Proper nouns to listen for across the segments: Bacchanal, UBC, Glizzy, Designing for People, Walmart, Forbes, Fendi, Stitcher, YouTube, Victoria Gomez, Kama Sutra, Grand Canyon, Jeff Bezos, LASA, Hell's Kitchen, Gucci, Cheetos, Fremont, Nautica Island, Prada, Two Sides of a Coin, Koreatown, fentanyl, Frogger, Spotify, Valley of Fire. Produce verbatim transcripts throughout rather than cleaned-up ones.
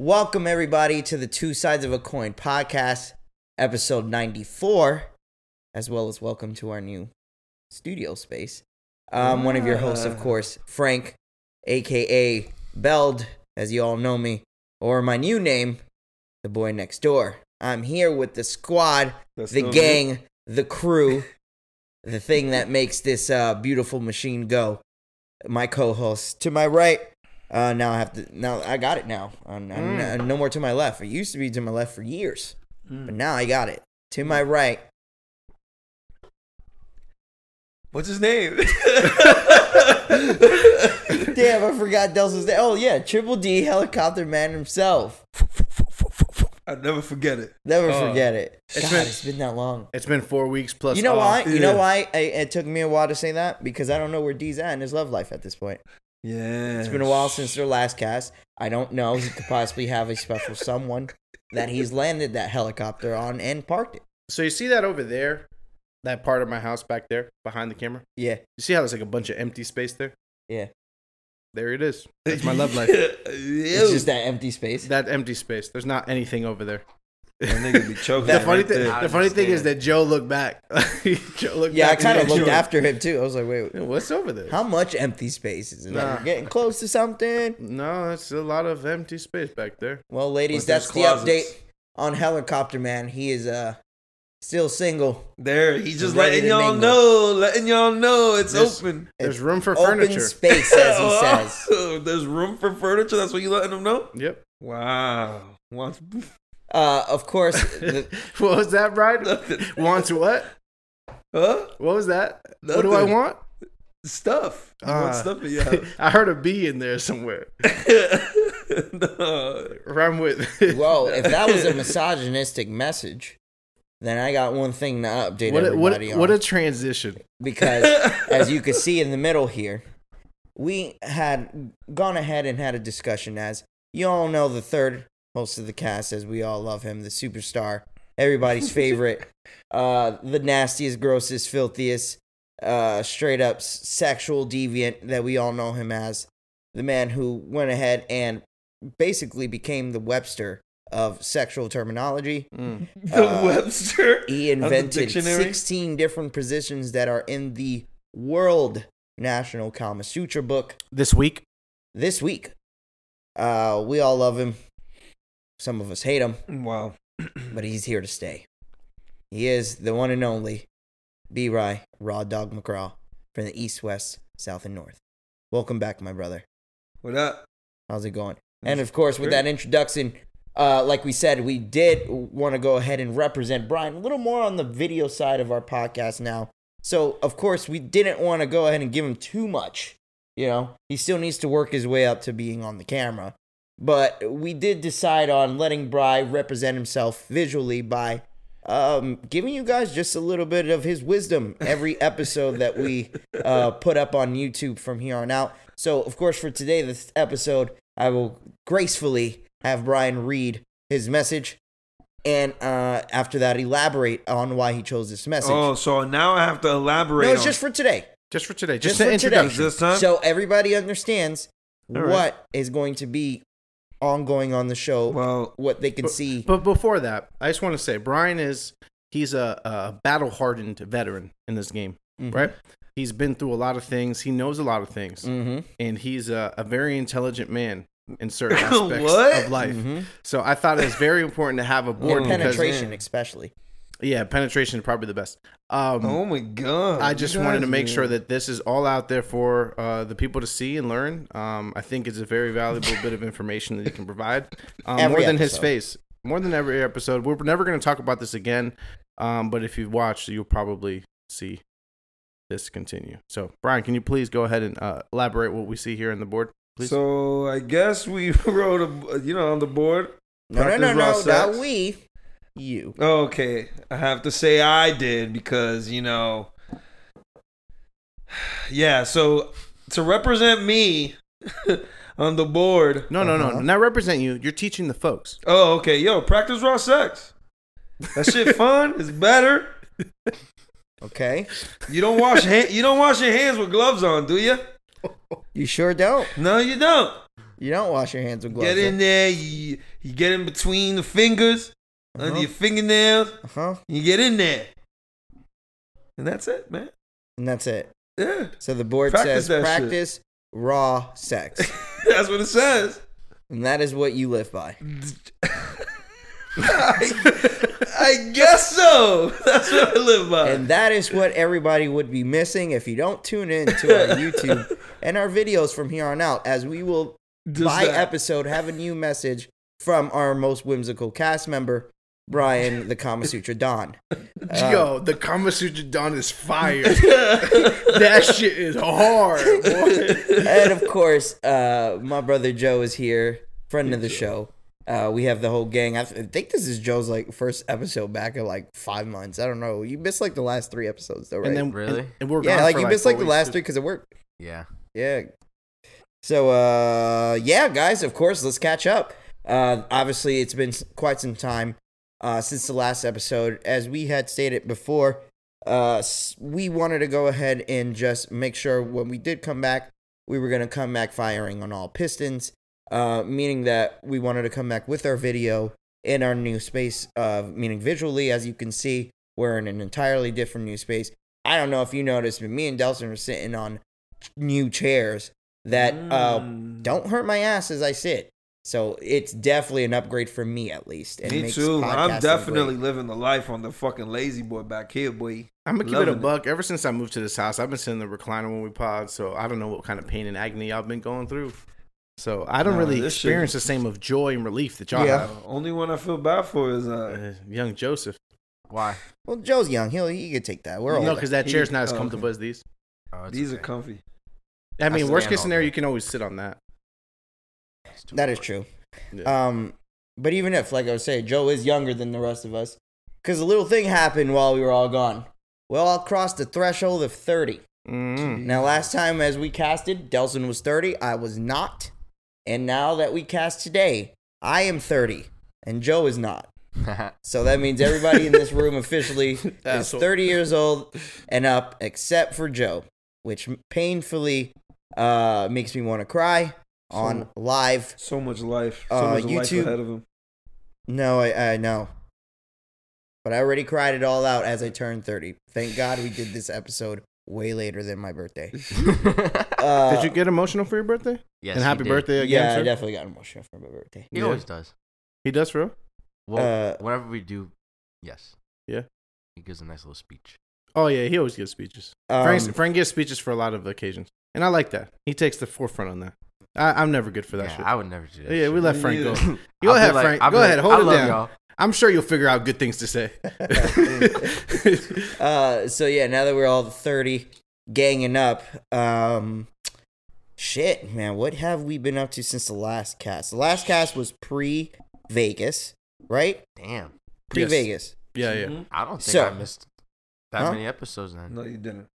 Welcome, everybody, to the Two Sides of a Coin podcast, episode ninety-four, as well as welcome to our new studio space. Um, one of your hosts, of course, Frank, a k a. Beld, as you all know me, or my new name, the boy next door. I'm here with the squad, That's the gang, me. the crew, the thing that makes this uh, beautiful machine go. My co-host to my right. Uh, now I have to. Now I got it. Now I'm, I'm mm. no, no more to my left. It used to be to my left for years, mm. but now I got it. To my right. What's his name? Damn, I forgot Delsa's name. Oh yeah, Triple D, helicopter man himself. I'll never forget it. Never uh, forget it. God, it's been, it's been that long. It's been four weeks plus. You know why? You yeah. know why? I, it took me a while to say that because I don't know where D's at in his love life at this point. Yeah, it's been a while since their last cast. I don't know. He could possibly have a special someone that he's landed that helicopter on and parked it. So you see that over there, that part of my house back there behind the camera? Yeah. You see how there's like a bunch of empty space there? Yeah. There it is. That's my love life. It's just that empty space. That empty space. There's not anything over there. Be choking the funny, right thing, the funny thing is that Joe looked back. Joe looked yeah, back I kind of looked after him too. I was like, wait, wait, what's over there? How much empty space is it? Nah. Like, we're getting close to something. No, it's a lot of empty space back there. Well, ladies, that's the update on Helicopter Man. He is uh, still single. There, he's just letting y'all know, letting y'all know it's there's, open. There's room for open furniture. Open space, as he says. Oh, there's room for furniture. That's what you letting him know. Yep. Wow. Once. Uh, of course. The- what was that, Brian? Nothing. Wants what? Huh? What was that? Nothing. What do I want? Stuff. You uh, want stuff in your house. I heard a bee in there somewhere. No. Rhyme with. Whoa! If that was a misogynistic message, then I got one thing to update what a, everybody what, on. What a transition! Because as you can see in the middle here, we had gone ahead and had a discussion. As you all know, the third. Most of the cast, as we all love him, the superstar, everybody's favorite, uh, the nastiest, grossest, filthiest, uh, straight-up sexual deviant that we all know him as, the man who went ahead and basically became the Webster of sexual terminology. Mm. The uh, Webster? He invented sixteen different positions that are in the World National Kama Sutra book. This week? This week. Uh, we all love him. Some of us hate him. Wow. But he's here to stay. He is the one and only B. Rye, Raw Dog McGraw from the East, West, South, and North. Welcome back, my brother. What up? How's it going? And of course, with that introduction, uh, like we said, we did want to go ahead and represent Brian a little more on the video side of our podcast now. So, of course, we didn't want to go ahead and give him too much. You know, he still needs to work his way up to being on the camera. But we did decide on letting Bri represent himself visually by um, giving you guys just a little bit of his wisdom every episode that we uh, put up on YouTube from here on out. So, of course, for today, this episode, I will gracefully have Brian read his message. And uh, after that, elaborate on why he chose this message. Oh, so now I have to elaborate. No, it's on... just for today. Just for today. Just, just for introduction. Today. This time? So everybody understands right. what is going to be ongoing on the show, well, what they can but, see. But before that, I just want to say, Brian is, he's a, a battle-hardened veteran in this game, mm-hmm. right? He's been through a lot of things. He knows a lot of things. Mm-hmm. And he's a, a very intelligent man in certain aspects of life. Mm-hmm. So I thought it was very important to have a board. And penetration, because, especially. Yeah, penetration is probably the best. Um, oh, my God. I just wanted to make mean? sure that this is all out there for uh, the people to see and learn. Um, I think it's a very valuable bit of information that he can provide. Um, more than episode. his face. More than every episode. We're never going to talk about this again. Um, but if you've watched, you'll probably see this continue. So, Brian, can you please go ahead and uh, elaborate what we see here on the board, please? So, I guess we wrote, a, you know, on the board. No, no, no, no, not we. You okay? I have to say I did because you know, yeah. So to represent me on the board, no, no, uh-huh. no, not represent you. You're teaching the folks. Oh, okay. Yo, practice raw sex. That shit fun. It's better. Okay. You don't wash hand. You don't wash your hands with gloves on, do you? You sure don't. No, you don't. You don't wash your hands with gloves. Get in right? there. You, you get in between the fingers, uh-huh. under your fingernails. Uh-huh. You get in there. And that's it, man. And that's it. Yeah. So the board practice says practice shit. Raw sex. That's what it says. And that is what you live by. I, I guess so. That's what I live by. And that is what everybody would be missing if you don't tune in to our YouTube and our videos from here on out, as we will, Does by that. episode, have a new message from our most whimsical cast member, Brian the Kama Sutra Don. Uh, Yo, the Kama Sutra Don is fire. That shit is hard, boy. And, of course, uh, my brother Joe is here, friend of the show. Uh, we have the whole gang. I, th- I think this is Joe's like first episode back in like five months. I don't know. You missed like the last three episodes though, right? And then really, and, and we're yeah, like you like missed like the last three because it worked. Yeah, yeah. So uh, yeah, guys. Of course, let's catch up. Uh, obviously, it's been quite some time uh, since the last episode. As we had stated before, uh, we wanted to go ahead and just make sure when we did come back, we were gonna come back firing on all pistons. Uh, meaning that we wanted to come back with our video in our new space, uh, meaning visually, as you can see, we're in an entirely different new space. I don't know if you noticed, but me and Delson are sitting on new chairs that uh, mm. don't hurt my ass as I sit. So it's definitely an upgrade for me, at least. And me it makes too. I'm definitely great. living the life on the fucking lazy boy back here, boy. I'm going to keep it a buck. It. Ever since I moved to this house, I've been sitting in the recliner when we pod, so I don't know what kind of pain and agony I've been going through. So I don't no, really experience shit. the same of joy and relief that y'all yeah. have. Only one I feel bad for is uh, uh, young Joseph. Why? Well, Joe's young. He'll he could take that. We're all no, because that he, chair's not as oh, comfortable okay. as these. Oh, these okay. are comfy. I mean, I worst case scenario, you can always sit on that. That is true. Yeah. Um, but even if, like I was saying, Joe is younger than the rest of us, because a little thing happened while we were all gone. Well, I'll cross the threshold of thirty. Mm. Now, last time as we casted, Delson was thirty. I was not. And now that we cast today, I am thirty, and Joe is not. So that means everybody in this room officially is thirty years old and up, except for Joe, which painfully uh, makes me want to cry so, on live. So much life. So uh, much YouTube. Life ahead of him. No, I, I know. But I already cried it all out as I turned thirty. Thank God we did this episode way later than my birthday. uh, Did you get emotional for your birthday? Yes, and happy birthday again. Yeah, sir? I definitely got emotional for my birthday. He yeah. always does. He does, bro. Well, uh, whatever we do, yes. Yeah. He gives a nice little speech. Oh yeah, he always gives speeches. Um, Frank Frank gives speeches for a lot of occasions, and I like that. He takes the forefront on that. I, I'm never good for that yeah, shit. I would never do that. Yeah, shit. we let Frank go. Go ahead, like, Frank. I'll go ahead, like, hold I it love down. Y'all. I'm sure you'll figure out good things to say. uh, so, yeah, now that we're all thirty, ganging up, um, shit, man, what have we been up to since the last cast? The last cast was pre-Vegas, right? Damn. Pre-Vegas. Yes. Yeah, yeah. I don't think so, I missed that huh? many episodes then. No, you didn't.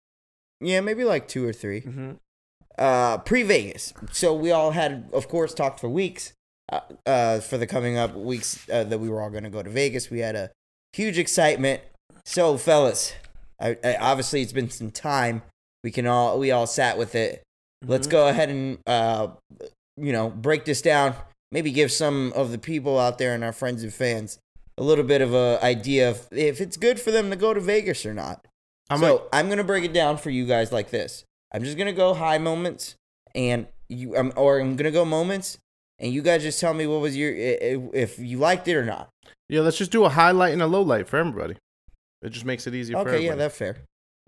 Yeah, maybe like two or three. Mm-hmm. Uh, pre-Vegas. So we all had, of course, talked for weeks. Uh, for the coming up weeks uh, that we were all going to go to Vegas. We had a huge excitement. So, fellas, I, I, obviously it's been some time. We can all we all sat with it. Mm-hmm. Let's go ahead and uh, you know break this down. Maybe give some of the people out there and our friends and fans a little bit of an idea of if it's good for them to go to Vegas or not. I'm so like- I'm going to break it down for you guys like this. I'm just going to go high moments and you, um, or I'm going to go moments. And you guys just tell me what was your, if you liked it or not. Yeah, let's just do a highlight and a low light for everybody. It just makes it easier okay, for everybody. Okay, yeah, that's fair.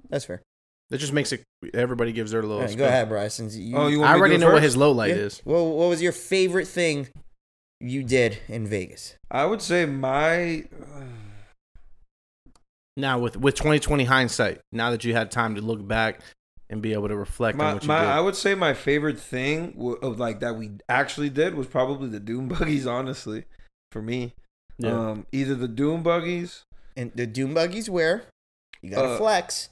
That's fair. That just makes it, everybody gives their low light. Right, go ahead, Bryce. You, oh, you want I already know first? What his low light yeah. is. Well, what was your favorite thing you did in Vegas? I would say my... Now, with, with twenty twenty hindsight, now that you had time to look back... And be able to reflect my, on what you my, did. I would say my favorite thing w- of like that we actually did was probably the Doom Buggies, honestly, for me. Yeah. Um, either the Doom Buggies. And the Doom Buggies where? You gotta uh, flex.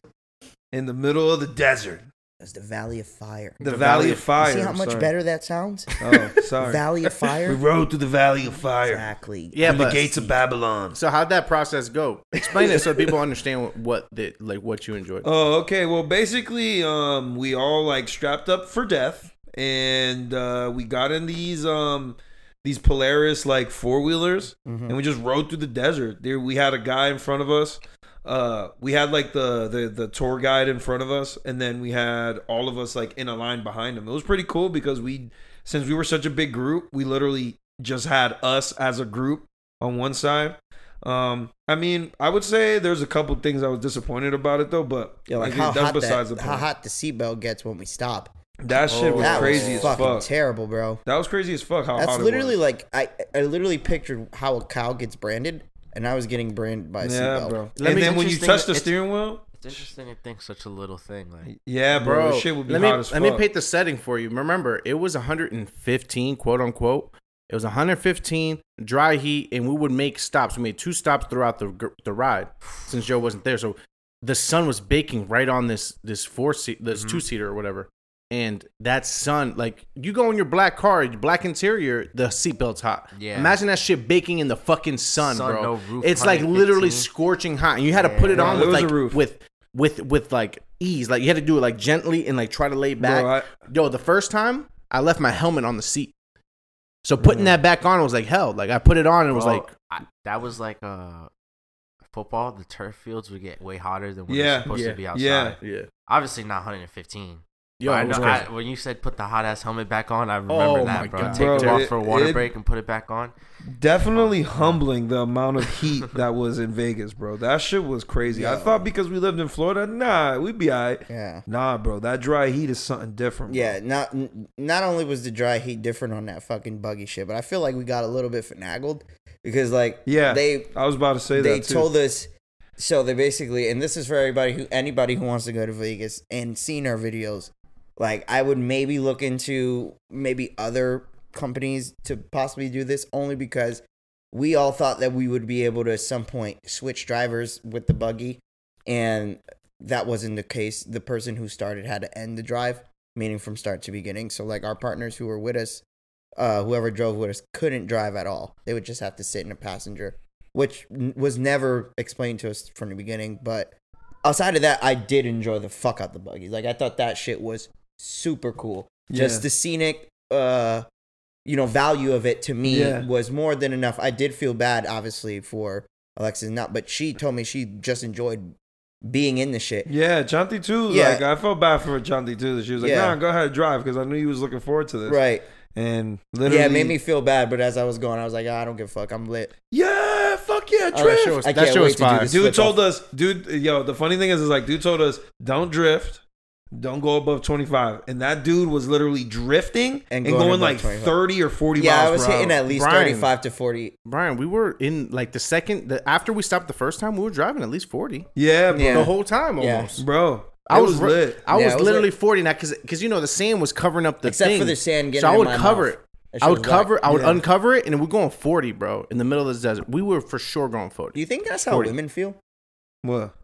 In the middle of the desert. That's the Valley of Fire. The, the Valley, Valley of Fire. You see how I'm much sorry. better that sounds? Oh, sorry. Valley of Fire. We rode through the Valley of Fire. Exactly. Yeah, through but, the gates of Babylon. So how'd that process go? Explain it so people understand what, what the, like what you enjoyed. Oh, okay. Well, basically, um, we all like strapped up for death and uh, we got in these um these Polaris like four wheelers, mm-hmm. and we just rode through the desert. There, we had a guy in front of us. Uh, we had like the, the the tour guide in front of us, and then we had all of us like in a line behind him. It was pretty cool because we, since we were such a big group, we literally just had us as a group on one side. Um, I mean, I would say there's a couple things I was disappointed about it though, but yeah, like how hot, besides that, the how hot the seatbelt gets when we stop. That oh, shit was that crazy was as fucking fuck. Terrible, bro. That was crazy as fuck. How That's hot literally it was. Like I, I literally pictured how a cow gets branded, and I was getting branded by a yeah, seatbelt. Bro. And then when you touch the steering wheel. It's interesting to think such a little thing. Like, yeah, bro, bro shit would be let hot me, as fuck. Let me paint the setting for you. Remember, it was one hundred fifteen, quote unquote. It was one hundred fifteen, dry heat, and we would make stops. We made two stops throughout the the ride since Joe wasn't there. So the sun was baking right on this this four seat, this mm-hmm. two seater or whatever. And that sun, like, you go in your black car, your black interior, the seatbelt's hot. Yeah. Imagine that shit baking in the fucking sun, sun bro. No, it's like literally fifteen. Scorching hot. And you had yeah. to put it on yeah, with, like, roof. with with with like ease. Like, you had to do it like gently and like try to lay back. Bro, I, Yo, the first time I left my helmet on the seat. So putting mm-hmm. that back on was like hell. Like, I put it on and it was bro, like. I, that was like a. Uh... Football, the turf fields would get way hotter than when yeah, they're supposed yeah, to be outside. Yeah, yeah. Obviously not one hundred fifteen. Yo, I know, I, when you said put the hot ass helmet back on, I remember oh that, bro. God. Take bro, it off for a water it, break and put it back on. Definitely humbling the amount of heat that was in Vegas, bro. That shit was crazy. Yeah. I thought because we lived in Florida, nah, we'd be all right. Yeah. Nah, bro, that dry heat is something different. Bro. Yeah, not not only was the dry heat different on that fucking buggy shit, but I feel like we got a little bit finagled. Because, like, yeah, they I was about to say they that too. told us, so they basically, and this is for everybody who anybody who wants to go to Vegas and seen our videos. Like, I would maybe look into maybe other companies to possibly do this, only because we all thought that we would be able to at some point switch drivers with the buggy, and that wasn't the case. The person who started had to end the drive, meaning from start to beginning. So, like, our partners who were with us. Uh, whoever drove with us couldn't drive at all. They would just have to sit in a passenger, which n- was never explained to us from the beginning. But outside of that, I did enjoy the fuck out the buggy. Like, I thought that shit was super cool. Yeah. Just the scenic, uh, you know, value of it to me yeah. was more than enough. I did feel bad, obviously, for Alexis, not, but she told me she just enjoyed being in the shit. Yeah, Chanti too. Yeah. Like, I felt bad for Chanti too. She was like, yeah. "Nah, go ahead and drive," because I knew you was looking forward to this. Right. And literally, yeah, it made me feel bad. But as I was going, I was like, oh, I don't give a fuck. I'm lit. Yeah, fuck yeah, drift. Oh, that shit was, I that can't shit was fire. To do dude told off. us, dude. Yo, the funny thing is, is like, dude told us, don't drift, don't go above twenty-five. And that dude was literally drifting and going, and going like twenty-five. thirty or forty. Yeah, miles I was per hitting hour. At least Brian, thirty-five to forty. Brian, we were in like the second the, after we stopped the first time, we were driving at least forty. Yeah, bro. Yeah. The whole time almost, yeah. bro. I was, was lit. I yeah, was, was literally lit. forty now because, you know, the sand was covering up the Except thing. Except for the sand getting so I would in my cover mouth. it. I would cover whack. I would yeah. uncover it, and we're going forty, bro, in the middle of this desert. We were for sure going forty. Do you think that's how forty. Women feel? What?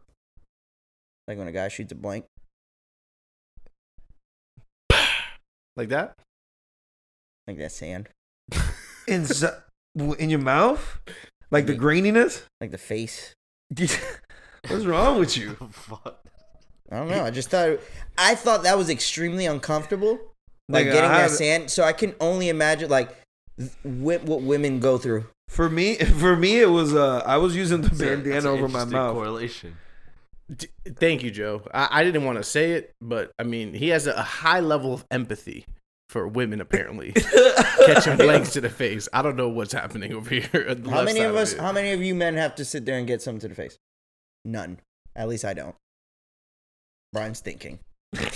Like when a guy shoots a blank? Like that? Like that sand. in, in your mouth? Like the graininess? Like the face. What's wrong with you? Fuck. I don't know. I just thought I thought that was extremely uncomfortable, like, like getting that sand. So I can only imagine like what women go through. For me, for me, it was uh, I was using the bandana that's an over my mouth. Correlation. D- Thank you, Joe. I, I didn't want to say it, but I mean, he has a, a high level of empathy for women. Apparently, catching blanks to the face. I don't know what's happening over here. How many of us? Of how many of you men have to sit there and get something to the face? None. At least I don't. Brian's thinking. Okay,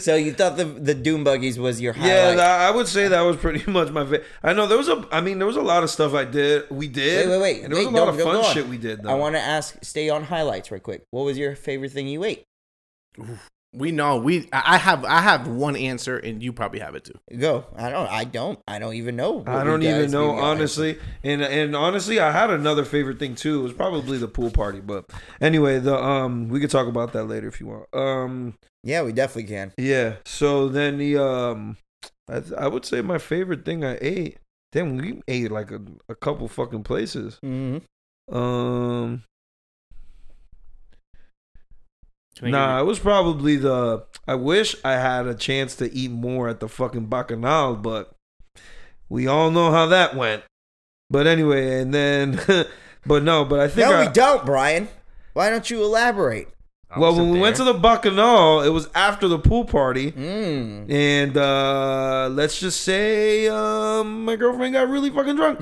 so you thought the the Doom Buggies was your highlight? Yeah, I would say that was pretty much my favorite. I know there was a, I mean, there was a lot of stuff I did. We did. Wait, wait, wait. And there wait, was a lot of fun shit we did, though. I want to ask, stay on highlights real quick. What was your favorite thing you ate? We know. We I have I have one answer, and you probably have it too. Go. I don't. I don't. I don't even know. I don't even know, honestly. And and honestly, I had another favorite thing too. It was probably the pool party. But anyway, the um, we could talk about that later if you want. Um, yeah, we definitely can. Yeah. So then the um, I I would say my favorite thing I ate. Damn, we ate like a a couple fucking places. Mm-hmm. Um. To make nah, it, it was probably the. I wish I had a chance to eat more at the fucking Bacchanal, but we all know how that went. But anyway, and then, but no, but I think no, I, we don't, Brian. Why don't you elaborate? Well, when we there. went to the Bacchanal, it was after the pool party, mm. and uh, let's just say um, my girlfriend got really fucking drunk.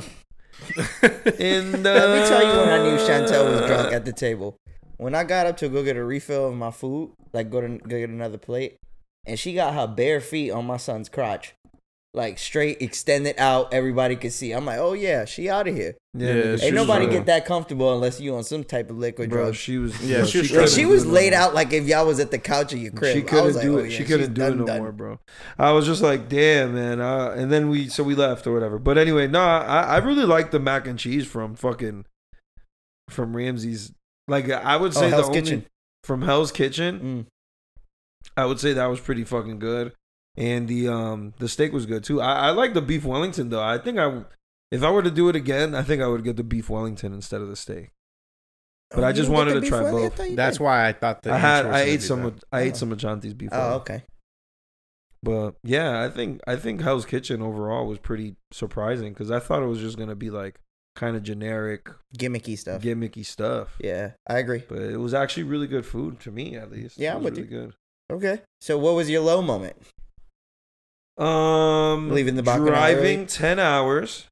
and uh, let me tell you when I knew Chantel was drunk at the table. When I got up to go get a refill of my food, like go to go get another plate, and she got her bare feet on my son's crotch, like straight extended out, everybody could see. I'm like, oh yeah, she out of here. Yeah, ain't nobody get that comfortable unless you on some type of liquid drug. She was, yeah, she was, she was, she was laid out like if y'all was at the couch of your crib. She couldn't like, do it. Oh, yeah, she couldn't do done, it no done. more, bro. I was just like, damn, man. Uh, and then we, so we left or whatever. But anyway, no, nah, I, I really like the mac and cheese from fucking from Ramsey's. Like I would say oh, Hell's the Kitchen. only from Hell's Kitchen. Mm. I would say that was pretty fucking good. And the um the steak was good too. I, I like the beef Wellington though. I think I, if I were to do it again, I think I would get the beef Wellington instead of the steak. But oh, I just wanted to try Wellington? both. That's did. why I thought that I had. I ate some. Of, I oh. ate some of Chanti's beef. Oh, Wellington. okay. But yeah, I think I think Hell's Kitchen overall was pretty surprising because I thought it was just gonna be like kind of generic, gimmicky stuff. Gimmicky stuff. Yeah, I agree. But it was actually really good food to me, at least. Yeah, it was I'm with really you. Good. Okay. So, what was your low moment? Um, Leaving the Bacchanal driving early. ten hours,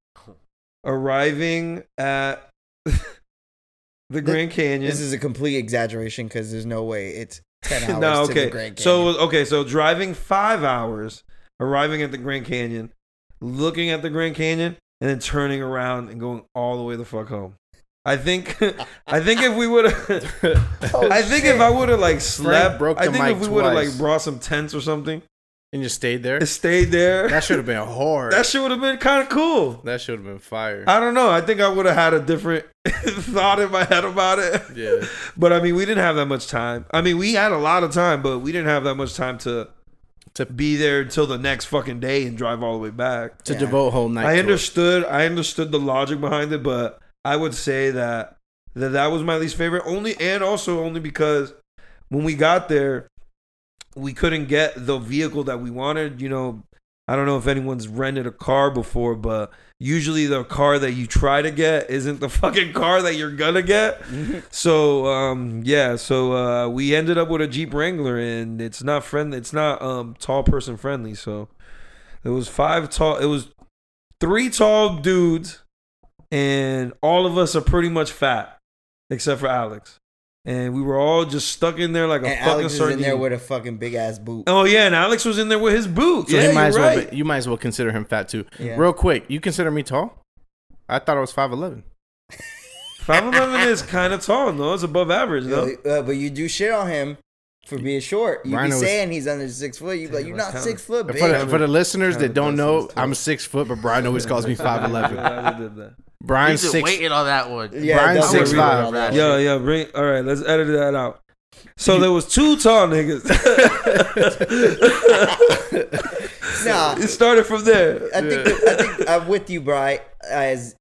arriving at the Grand Canyon. This is a complete exaggeration because there's no way it's ten hours no, okay. to the Grand Canyon. So, okay, so driving five hours, arriving at the Grand Canyon, looking at the Grand Canyon, and then turning around and going all the way the fuck home. I think, I think if we would have, oh, I think shit. if I would have like slept, broke I think if we would have like brought some tents or something. And you stayed there? It stayed there. That should have been hard. That shit would have been kind of cool. That should have been fire. I don't know. I think I would have had a different thought in my head about it. Yeah. But, I mean, we didn't have that much time. I mean, we had a lot of time, but we didn't have that much time to to be there until the next fucking day and drive all the way back. To yeah. devote whole night I understood. It. I understood the logic behind it, but I would say that, that that was my least favorite. Only and also only because when we got there, we couldn't get the vehicle that we wanted. You know, I don't know if anyone's rented a car before, but usually the car that you try to get isn't the fucking car that you're gonna get. So, um, yeah, so uh, we ended up with a Jeep Wrangler, and it's not friend, it's not um, tall person friendly. So it was five tall, it was three tall dudes, and all of us are pretty much fat, except for Alex. And we were all just stuck in there like a and fucking Alex sardine. Alex was in there with a fucking big ass boot. Oh, yeah. And Alex was in there with his boot. So yeah, you might, as right. well be, you might as well consider him fat, too. Yeah. Real quick, you consider me tall? I thought I was five eleven. five eleven is kind of tall, though. It's above average, though. Uh, but you do shit on him for being short. You Ryan be was, saying he's under six foot. You like, you're not six foot, bitch. For the, for the listeners that don't know, I'm six foot, but Brian always calls me five eleven. I did that. Brian's six. Waiting on that one. Yeah, Brian's six five. That yo, shit. yo, bring. All right, let's edit that out. So there was two tall niggas. Nah, it started from there. I think. Yeah. I think I'm with you, Brian. As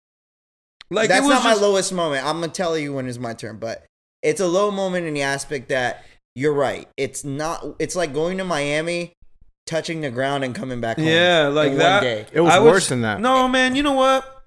like that's not just my lowest moment. I'm gonna tell you when it's my turn, but it's a low moment in the aspect that you're right. It's not. It's like going to Miami, touching the ground and coming back home. Yeah, like in that. One day. It was I worse was, than that. No, man. You know what?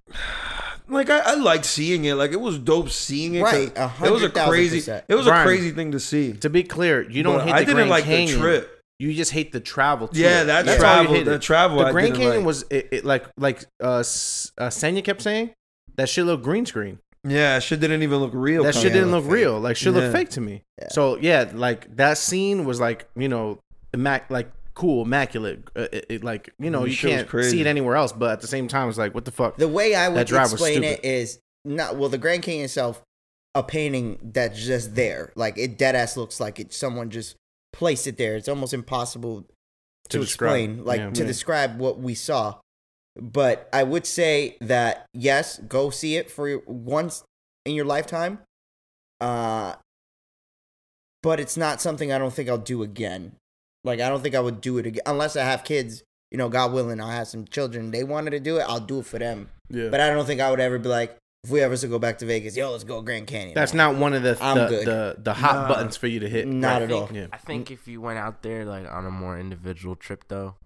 Like I, I like seeing it. Like it was dope seeing it. Right, it was a crazy. Percent. It was Brian, a crazy thing to see. To be clear, you don't. But hate I the didn't Grand like Canyon. the trip. You just hate the travel. Too. Yeah, that yeah. travel. That it. travel. The I Grand Canyon like. was it, it, like like uh, uh, Senya kept saying that shit looked green screen. Yeah, shit didn't even look real. That shit didn't look fake. real. Like shit yeah. looked fake to me. Yeah. So yeah, like that scene was like you know, immac- like cool, immaculate. Uh, it, it, like you know, you can't see it anywhere else. But at the same time, it's like, what the fuck? The way I would explain it is not well. The Grand Canyon itself, a painting that's just there, like it dead ass looks like it. Someone just placed it there. It's almost impossible to, to explain, like yeah, to yeah. describe what we saw. But I would say that yes, go see it for once in your lifetime. Uh, but it's not something I don't think I'll do again. Like, I don't think I would do it again. Unless I have kids, you know, God willing, I'll have some children. They wanted to do it, I'll do it for them. Yeah. But I don't think I would ever be like, if we ever to go back to Vegas, yo, let's go Grand Canyon. That's man. not one of the the, the, the, the hot no, buttons for you to hit. Not at all. Yeah. I think if you went out there like on a more individual trip though,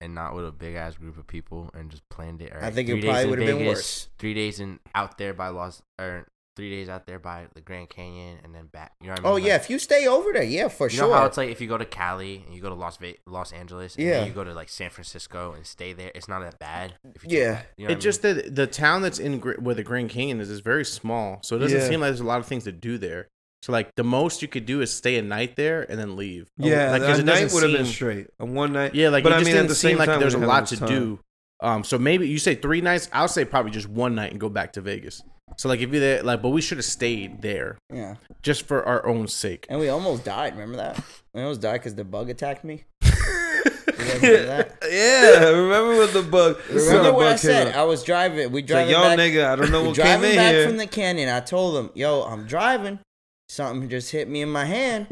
and not with a big ass group of people, and just planned it. Right, I think it probably would have been worse. Three days in out there by Los, or three days out there by the Grand Canyon, and then back. You know what I mean? Oh like, yeah, if you stay over there, yeah, for you sure. You know how it's like if you go to Cali and you go to Los Ve- Los Angeles, and yeah, then you go to like San Francisco and stay there. It's not that bad. If you yeah, you know it's just mean? that the town that's in where the Grand Canyon is is very small, so it doesn't yeah. seem like there's a lot of things to do there. So, like, the most you could do is stay a night there and then leave. Yeah, like, a night would have been straight. A one night. Yeah, like, but it just I mean, didn't seem like there's a lot to time. do. Um, so, maybe you say three nights. I'll say probably just one night and go back to Vegas. So, like, if you're there, like, but we should have stayed there. Yeah. Just for our own sake. And we almost died. Remember that? We almost died because the bug attacked me. That? Yeah, remember with the bug. Remember what bug I said? Up. I was driving. We driving so, back. Yo, nigga, I don't know what came in here. Driving back from the canyon, I told him, yo, I'm driving. Something just hit me in my hand.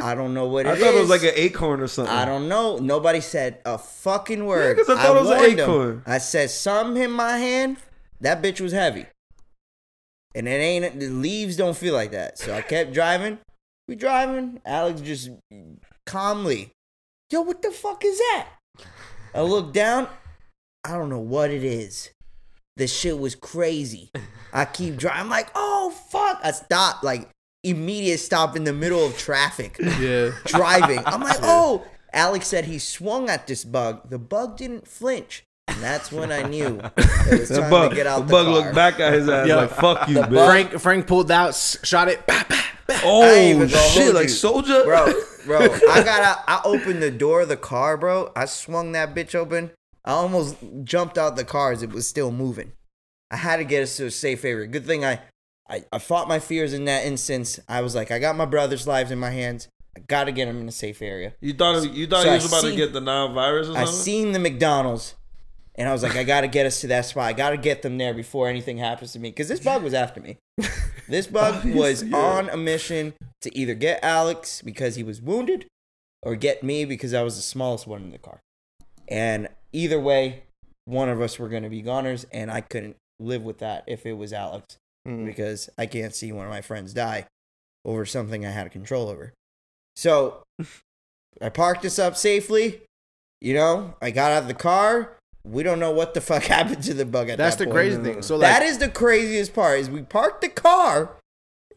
I don't know what it is. I thought is. it was like an acorn or something. I don't know. Nobody said a fucking word. Yeah, because I thought I it was an acorn. Him. I said, something hit my hand. That bitch was heavy. And it ain't, the leaves don't feel like that. So I kept driving. We driving. Alex just calmly, yo, what the fuck is that? I look down. I don't know what it is. This shit was crazy. I keep driving. I'm like, oh, fuck. I stopped. Like, immediate stop in the middle of traffic. Yeah. Driving. I'm like, oh, Alex said he swung at this bug. The bug didn't flinch. And that's when I knew it was time bug, to get out the, the bug car. Looked back at his ass. Yo, like, fuck you, bitch. Frank, Frank pulled out, shot it. Bah, bah, bah. Oh, shit, like soldier? Bro, bro, I got out. I opened the door of the car, bro. I swung that bitch open. I almost jumped out the car as it was still moving. I had to get us to a safe area. Good thing I... I, I fought my fears in that instance. I was like, I got my brother's lives in my hands. I got to get him in a safe area. You thought you thought so he was I about seen, to get the Nile virus or something? I seen the McDonald's, and I was like, I got to get us to that spot. I got to get them there before anything happens to me. Because this bug was after me. This bug was yeah. on a mission to either get Alex because he was wounded or get me because I was the smallest one in the car. And either way, one of us were going to be goners, and I couldn't live with that if it was Alex. Mm. Because I can't see one of my friends die over something I had control over. So I parked this up safely. You know, I got out of the car. We don't know what the fuck happened to the bug at That's that point. That's the crazy thing. So like, that is the craziest part is we parked the car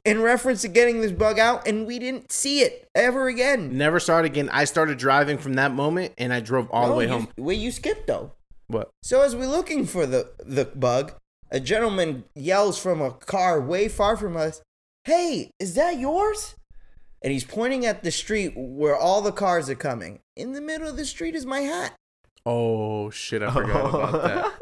in reference to getting this bug out, and we didn't see it ever again. Never saw it again. I started driving from that moment, and I drove all no, the way you, home. Wait, you skipped, though. What? So as we're looking for the, the bug... A gentleman yells from a car way far from us, hey, is that yours? And he's pointing at the street where all the cars are coming. In the middle of the street is my hat. Oh, shit, I forgot oh. about that.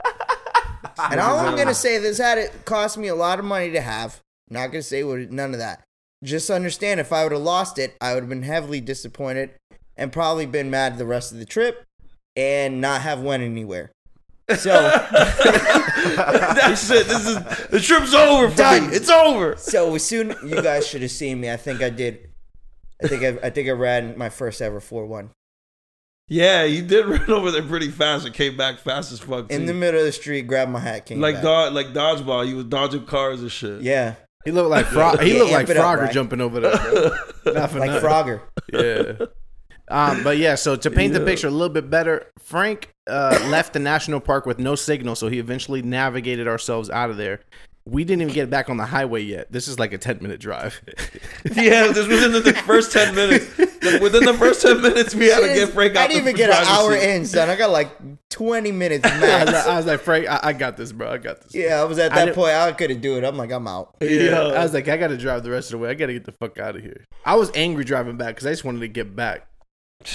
And all I'm going to say, this hat, it cost me a lot of money to have. I'm not going to say none of that. Just understand, if I would have lost it, I would have been heavily disappointed and probably been mad the rest of the trip and not have went anywhere. So that's it. This is the trip's over for Done. me. It's over. So as soon you guys should have seen me. I think I did. I think I, I think I ran my first ever four one. Yeah, you did run over there pretty fast and came back fast as fuck. Too. In the middle of the street, grabbed my hat, came like back. Dod- like dodgeball. You was dodging cars and shit. Yeah, he looked like Fro- he looked yeah, like Frogger up, right? jumping over there, bro. Not for like nothing. Frogger. Yeah. Um, but yeah, so to paint yeah. the picture a little bit better, Frank uh, left the national park with no signal, so he eventually navigated ourselves out of there. We didn't even get back on the highway yet. This is like a ten-minute drive. yeah, this was in the first ten minutes. Within the first ten minutes, we had to get Frank out. I didn't even get an hour seat. in, son. I got like twenty minutes max. I, was, I was like, Frank, I, I got this, bro. I got this. Yeah, I was at that I point. I couldn't do it. I'm like, I'm out. Yeah, yeah. I was like, I got to drive the rest of the way. I got to get the fuck out of here. I was angry driving back because I just wanted to get back.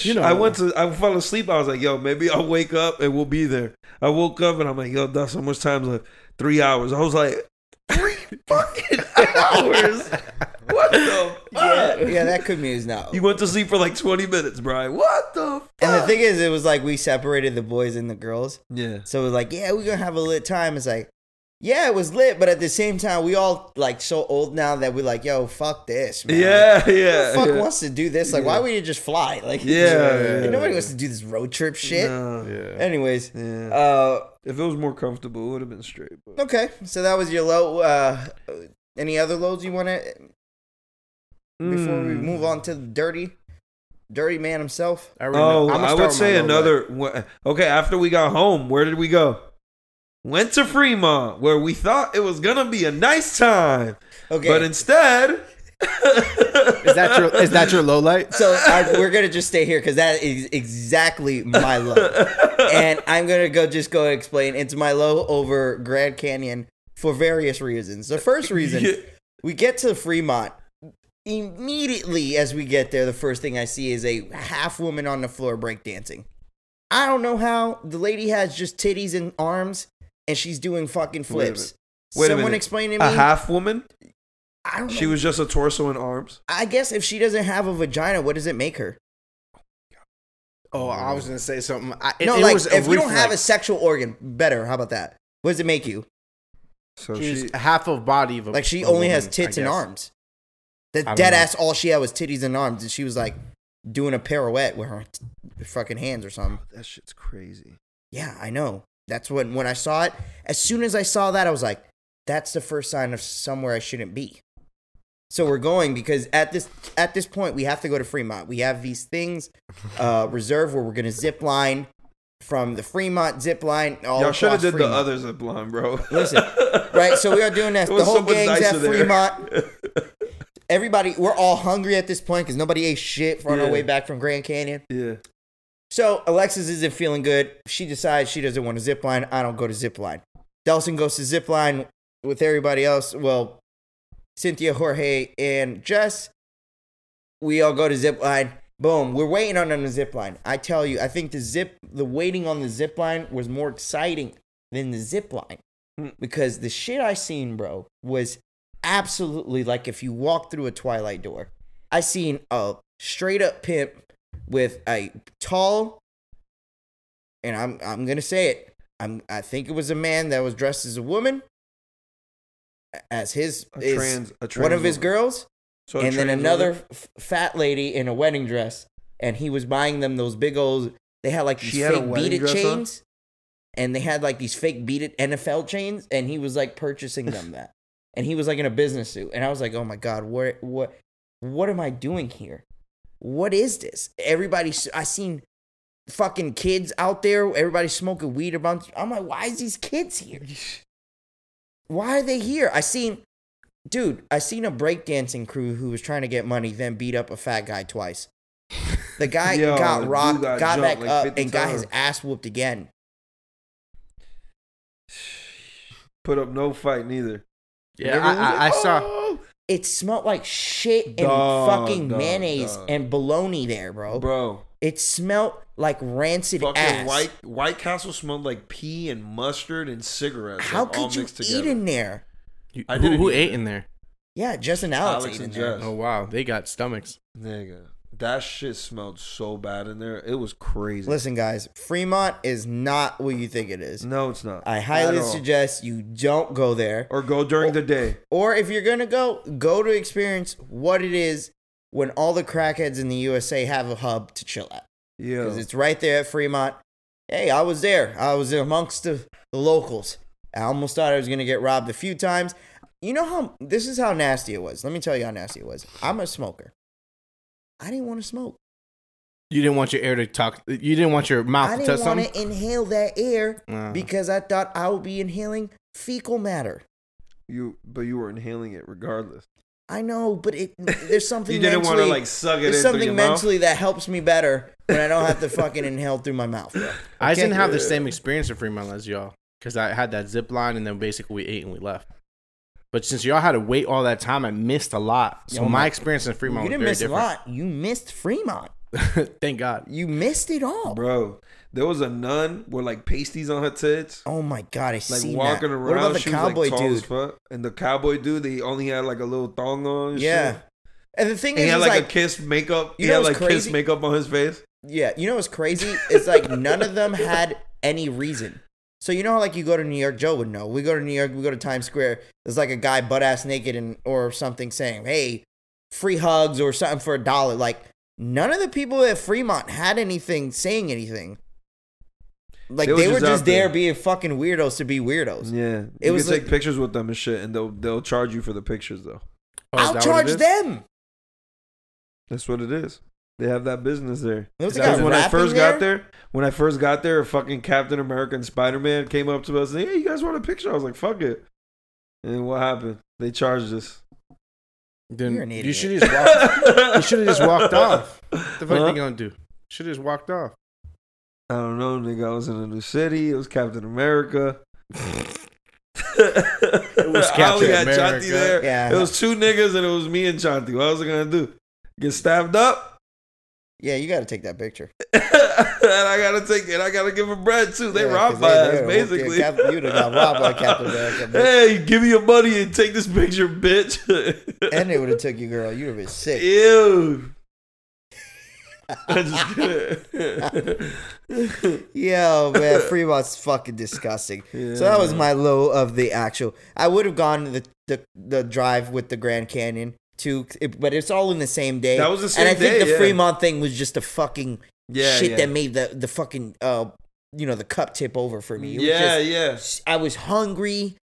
You know, I went to I fell asleep. I was like, yo, maybe I'll wake up and we'll be there. I woke up and I'm like, yo, that's how much time's left? Three hours. I was like, three fucking hours? What the fuck? Yeah, yeah, that could mean it's not. You went to sleep for like twenty minutes, Brian. What the fuck? And the thing is, it was like we separated the boys and the girls. Yeah. So it was like, yeah, we're going to have a lit time. It's like, yeah, it was lit, but at the same time, we all like so old now that we're like, yo, fuck this, man. Yeah, yeah. Who the fuck yeah. wants to do this? Like, yeah. why would you just fly? Like, yeah, yeah, yeah. nobody wants to do this road trip shit. No. Yeah. Anyways, yeah. Uh, if it was more comfortable, it would have been straight. But... Okay, so that was your low. Uh, any other lows you want to? Mm. Before we move on to the dirty. Dirty man himself. I remember. Oh, I would say another. Wh- okay, after we got home, where did we go? Went to Fremont, where we thought it was gonna be a nice time. Okay, but instead, is that your is that your low light? So I, we're gonna just stay here because that is exactly my low, and I'm gonna go just go explain. It's my low over Grand Canyon for various reasons. The first reason, yeah. we get to Fremont. Immediately as we get there, the first thing I see is a half woman on the floor breakdancing. I don't know how. The lady has just titties and arms, and she's doing fucking flips. Wait a minute. Wait Someone a minute. explain to me. A half woman? I don't know. She was just a torso and arms? I guess if she doesn't have a vagina, what does it make her? Oh, I was going to say something. I, it, no, it like, was if you don't have a sexual organ, better. How about that? What does it make you? So she's she, half of body. Of a, like, she only woman, has tits and arms. The dead ass, all she had was titties and arms, and she was like doing a pirouette with her t- fucking hands or something. Oh, that shit's crazy. Yeah, I know. That's when when I saw it. As soon as I saw that, I was like, "That's the first sign of somewhere I shouldn't be." So we're going because at this at this point we have to go to Fremont. We have these things uh, reserved where we're gonna zip line from the Fremont zip line. All Y'all should have did Fremont. The other zip line, bro. Listen, right? So we are doing that. The whole gang's at there. Fremont. Everybody, we're all hungry at this point because nobody ate shit on yeah. our way back from Grand Canyon. Yeah. So Alexis isn't feeling good. She decides she doesn't want to zip line. I don't go to zip line. Delson goes to zip line with everybody else. Well, Cynthia, Jorge, and Jess. We all go to zip line. Boom. We're waiting on them to zip line. I tell you, I think the zip, the waiting on the zip line was more exciting than the zip line mm. because the shit I seen, bro, was. Absolutely, like if you walk through a Twilight door. I seen a straight up pimp with a tall, and I'm I'm gonna say it. I'm I think it was a man that was dressed as a woman, as his a is trans, a trans one of woman. his girls, so and then another f- fat lady in a wedding dress, and he was buying them those big old. They had like these she fake beaded chains, on? and they had like these fake beaded N F L chains, and he was like purchasing them that. And he was like in a business suit. And I was like, oh my God, what what what am I doing here? What is this? Everybody, I seen fucking kids out there. Everybody smoking weed about. I'm like, why is these kids here? Why are they here? I seen, dude, I seen a breakdancing crew who was trying to get money, then beat up a fat guy twice. The guy Yo, got the rocked, got, got back like up, and times. got his ass whooped again. Put up no fight neither. Yeah, I, I, like, I saw. Oh. It smelled like shit and duh, fucking duh, mayonnaise duh. and bologna there, bro. Bro, it smelled like rancid fucking ass. White White Castle smelled like pee and mustard and cigarettes. How like, could all you mixed eat together. in there? You, I who who ate in there? Yeah, Jess and Alex, Alex ate and in there. Jess. Oh wow, they got stomachs. Nigga, that shit smelled so bad in there. It was crazy. Listen, guys, Fremont is not what you think it is. No, it's not. I highly suggest you don't go there. Or go during or, the day. Or if you're going to go, go to experience what it is when all the crackheads in the U S A have a hub to chill at. Yeah. Because it's right there at Fremont. Hey, I was there. I was amongst the, the locals. I almost thought I was going to get robbed a few times. You know how, this is how nasty it was. Let me tell you how nasty it was. I'm a smoker. I didn't want to smoke. You didn't want your air to talk. You didn't want your mouth I to touch something? I didn't want to inhale that air uh. because I thought I would be inhaling fecal matter. You, But you were inhaling it regardless. I know, but it there's something you didn't mentally, want to like suck it there's in something your mentally mouth? That helps me better when I don't have to fucking inhale through my mouth. Bro. I, I didn't have the same experience at Fremont as y'all because I had that zip line and then basically we ate and we left. But since y'all had to wait all that time, I missed a lot. So Yo, my experience in Fremont was very different. You didn't miss a lot. You missed Fremont. Thank God. You missed it all. Bro, there was a nun with like pasties on her tits. Oh my God, I seen that. Like walking around. What about the cowboy dude? And the cowboy dude, they only had like a little thong on and yeah. shit. And the thing is, he had like a kiss makeup. He had like kiss makeup on his face. Yeah. You know what's crazy? It's like none of them had any reason. So you know how, like, you go to New York, Joe would know. We go to New York, we go to Times Square. There's, like, a guy butt-ass naked and or something saying, hey, free hugs or something for a dollar. Like, none of the people at Fremont had anything saying anything. Like, they were, they just, were just there being fucking weirdos to be weirdos. Yeah. It you was can like, take pictures with them and shit, and they'll, they'll charge you for the pictures, though. Oh, I'll charge them. That's what it is. They have that business there. That was when I first there? got there. When I first got there, a fucking Captain America and Spider-Man came up to us and said, hey, you guys want a picture? I was like, fuck it. And what happened? They charged us. Then You're an idiot. You should have just, just walked off. What the fuck huh? are you going to do? Should have just walked off. I don't know, nigga. I was in a new city. It was Captain America. It was Captain America. Chanti there. Yeah, it no. was two niggas and it was me and Chanti. What was I going to do? Get stabbed up? Yeah, you got to take that picture. And I got to take it. I got to give him bread, too. They yeah, robbed my ass, basically. You would have got robbed by Captain America. Hey, give me your money and take this picture, bitch. And they would have took you, girl. You would have been sick. Ew. I just kidding. Yo, man, Fremont's fucking disgusting. Yeah. So that was my low of the actual. I would have gone to the, the, the drive with the Grand Canyon. To, it, but it's all in the same day. That was the same day, And I think day, the yeah. Fremont thing was just a fucking yeah, shit yeah. that made the, the fucking, uh, you know, the cup tip over for me. It yeah, was just, yeah. I was hungry.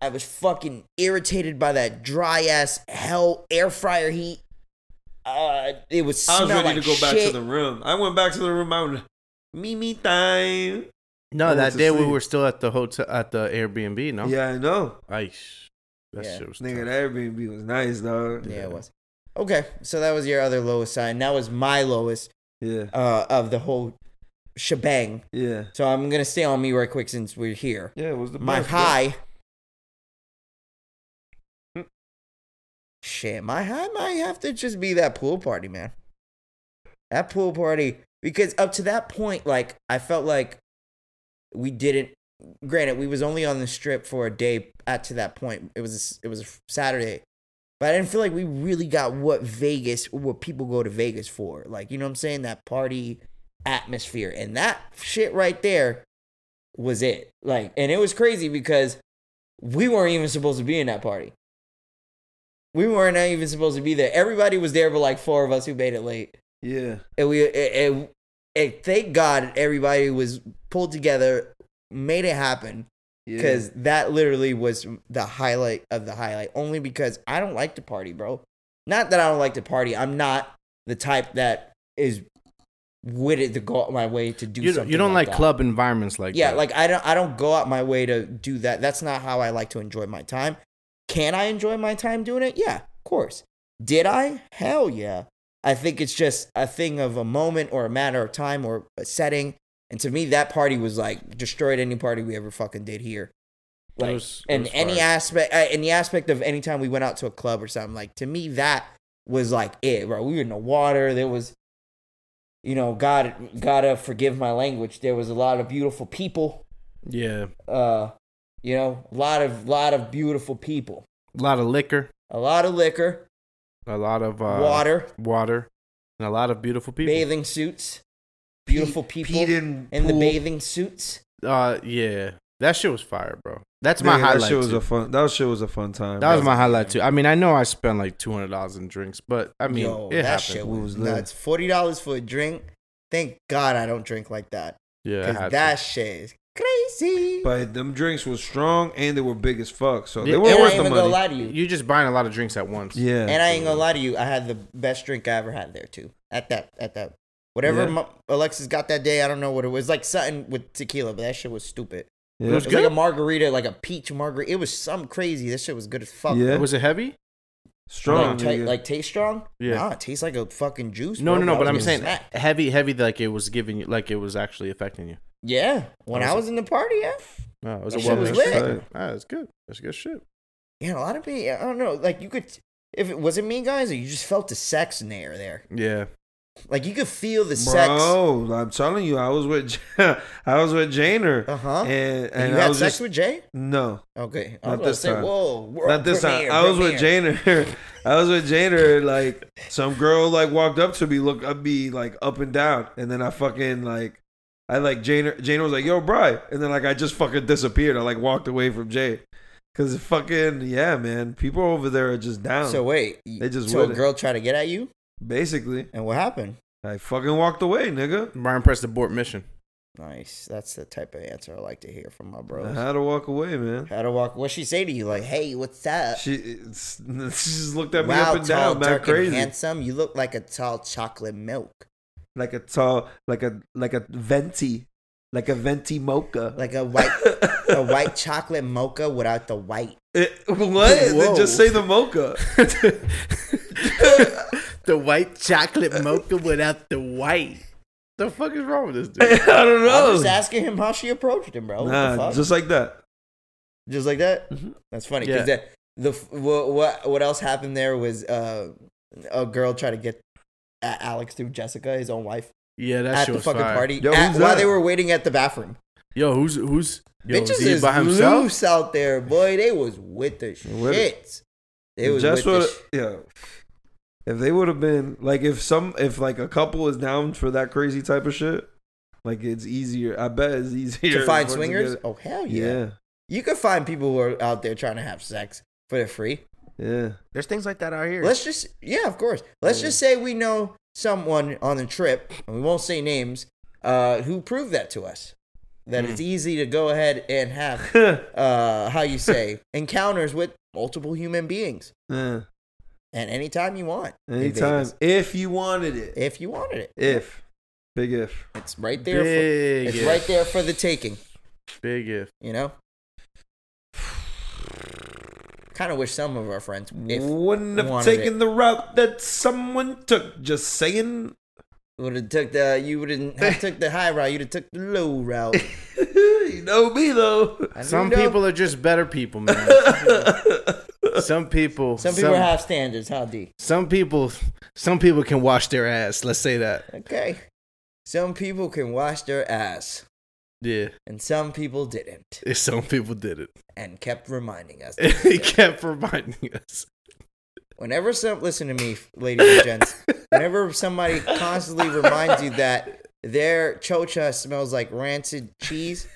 I was fucking irritated by that dry-ass hell air fryer heat. Uh, it was I was ready like to go shit. back to the room. I went back to the room. I went, me, me time. No, I that day sleep. we were still at the hotel, at the Airbnb, no? Yeah, I know. Ice. That yeah. shit was Nigga, that Airbnb was nice, dog. Yeah, yeah, it was. Okay, so that was your other lowest sign. That was my lowest yeah. uh, of the whole shebang. Yeah. So I'm going to stay on me right quick since we're here. Yeah, it was the My best, high. Best. Shit, my high might have to just be that pool party, man. That pool party. Because up to that point, like, I felt like we didn't. Granted, we was only on the strip for a day at to that point. It was a, it was a Saturday. But I didn't feel like we really got what Vegas, what people go to Vegas for. Like, you know what I'm saying? That party atmosphere. And that shit right there was it. Like, and it was crazy because we weren't even supposed to be in that party. We weren't even supposed to be there. Everybody was there but like four of us who made it late. Yeah. And we, and, and, and thank God everybody was pulled together. Made it happen because yeah. that literally was the highlight of the highlight. Only because I don't like to party, bro. Not that I don't like to party. I'm not the type that is witted to go out my way to do you, something. You don't like, like club environments like yeah, that. Yeah, like I don't. I don't go out my way to do that. That's not how I like to enjoy my time. Can I enjoy my time doing it? Yeah, of course. Did I? Hell yeah. I think it's just a thing of a moment or a matter of time or a setting. And to me, that party was like destroyed any party we ever fucking did here. Like, it was, it and was any hard. aspect, uh, in the aspect of any time we went out to a club or something, like to me, that was like it, bro. We were in the water. There was, you know, God, gotta forgive my language. There was a lot of beautiful people. Yeah. Uh, you know, a lot of, lot of beautiful people. A lot of liquor. A lot of liquor. A lot of uh, water. Water. And a lot of beautiful people. Bathing suits. Beautiful people in, in the bathing suits. Uh, yeah, that shit was fire, bro. That's my yeah, highlight. That shit was too. a fun. That shit was a fun time. That bro. was my highlight too. I mean, I know I spent like two hundred dollars in drinks, but I mean, Yo, it that happened. Shit was nuts. Forty dollars for a drink. Thank God I don't drink like that. Yeah, because that to. shit is crazy. But them drinks were strong and they were big as fuck, so they yeah, were worth I ain't the money. Gonna lie to you. You're just buying a lot of drinks at once. Yeah, and I ain't gonna lie to you. I had the best drink I ever had there too. At that, at that. Whatever yeah. Alexis got that day, I don't know what it was. It was like something with tequila, but that shit was stupid. Yeah. It was, it was good. Like a margarita, like a peach margarita. It was something crazy. This shit was good as fuck. Yeah. Was it heavy? Strong. Like, t- like taste strong? Yeah. Nah, it tastes like a fucking juice. No, bro. no, no, but I'm saying snack. heavy, heavy, like it was giving you, like it was actually affecting you. Yeah. When was I was it? in the party, yeah. No, it was that a well-made shit. That's good. That's good shit. Yeah, a lot of people, I don't know. Like you could, if it wasn't me, guys, or you just felt the sex in the air there. Yeah. Like you could feel the sex. Bro, I'm telling you, I was with I was with Janer. Uh huh. And, and, and you I had was sex just, with Jay? No. Okay. I was not this time. Say, Whoa. Not this premiere, time. I was premiere. with Janer. I was with Janer. Like some girl like walked up to me, looked at me like up and down, and then I fucking like. I like Jane. Jane was like, "Yo, Bri," and then like I just fucking disappeared. I like walked away from Jane. Cause fucking yeah, man. People over there are just down. So wait, they just so wouldn't. A girl tried to get at you, basically. And what happened? I fucking walked away, nigga. Brian pressed abort mission. Nice. That's the type of answer I like to hear from my bros. How to walk away, man. How to walk. What she say to you? Like, hey, what's up? She, she just looked at me wow, up and tall, down, man. Crazy. And handsome. You look like a tall chocolate milk. Like a tall, like a like a venti. Like a venti mocha. Like a white a white chocolate mocha without the white. It, what? They just say the mocha. The white chocolate mocha without the white. The fuck is wrong with this dude? I don't know. I'm just asking him how she approached him, bro. Nah, what the fuck? Just like that. Just like that? Mm-hmm. That's funny. Yeah. That, the, what, what else happened there was uh, a girl tried to get at Alex through Jessica, his own wife. Yeah, that's at the fucking fire. Party. Yo, at, while they were waiting at the bathroom. Yo, who's who's yo, bitches is, is by himself? Loose out there, boy. They was with the shit. They was just with the shit. Yeah. If they would have been like, if some, if like a couple is down for that crazy type of shit, like it's easier. I bet it's easier to find swingers. Oh hell yeah. yeah! You can find people who are out there trying to have sex for the free. Yeah, there's things like that out here. Let's just yeah, of course. Let's yeah. just say we know someone on the trip, and we won't say names, uh, who proved that to us. That mm. it's easy to go ahead and have uh, how you say encounters with multiple human beings. Yeah. And anytime you want. Anytime. If you wanted it. If you wanted it. If. Big if. It's right there. Big for, it's if. right there for the taking. Big if. You know? Kind of wish some of our friends if wouldn't have taken it. The route that someone took. Just saying. Would have took the, you wouldn't have took the high route. You'd have took the low route. You know me, though. Some people know. Are just better people, man. Some people, some people some, have standards. How D? Some people, some people can wash their ass. Let's say that. Okay. Some people can wash their ass. Yeah. And some people didn't. And some people didn't. And kept reminding us. They kept reminding us. Whenever some, listen to me, ladies and gents. Whenever somebody constantly reminds you that their chocha smells like rancid cheese,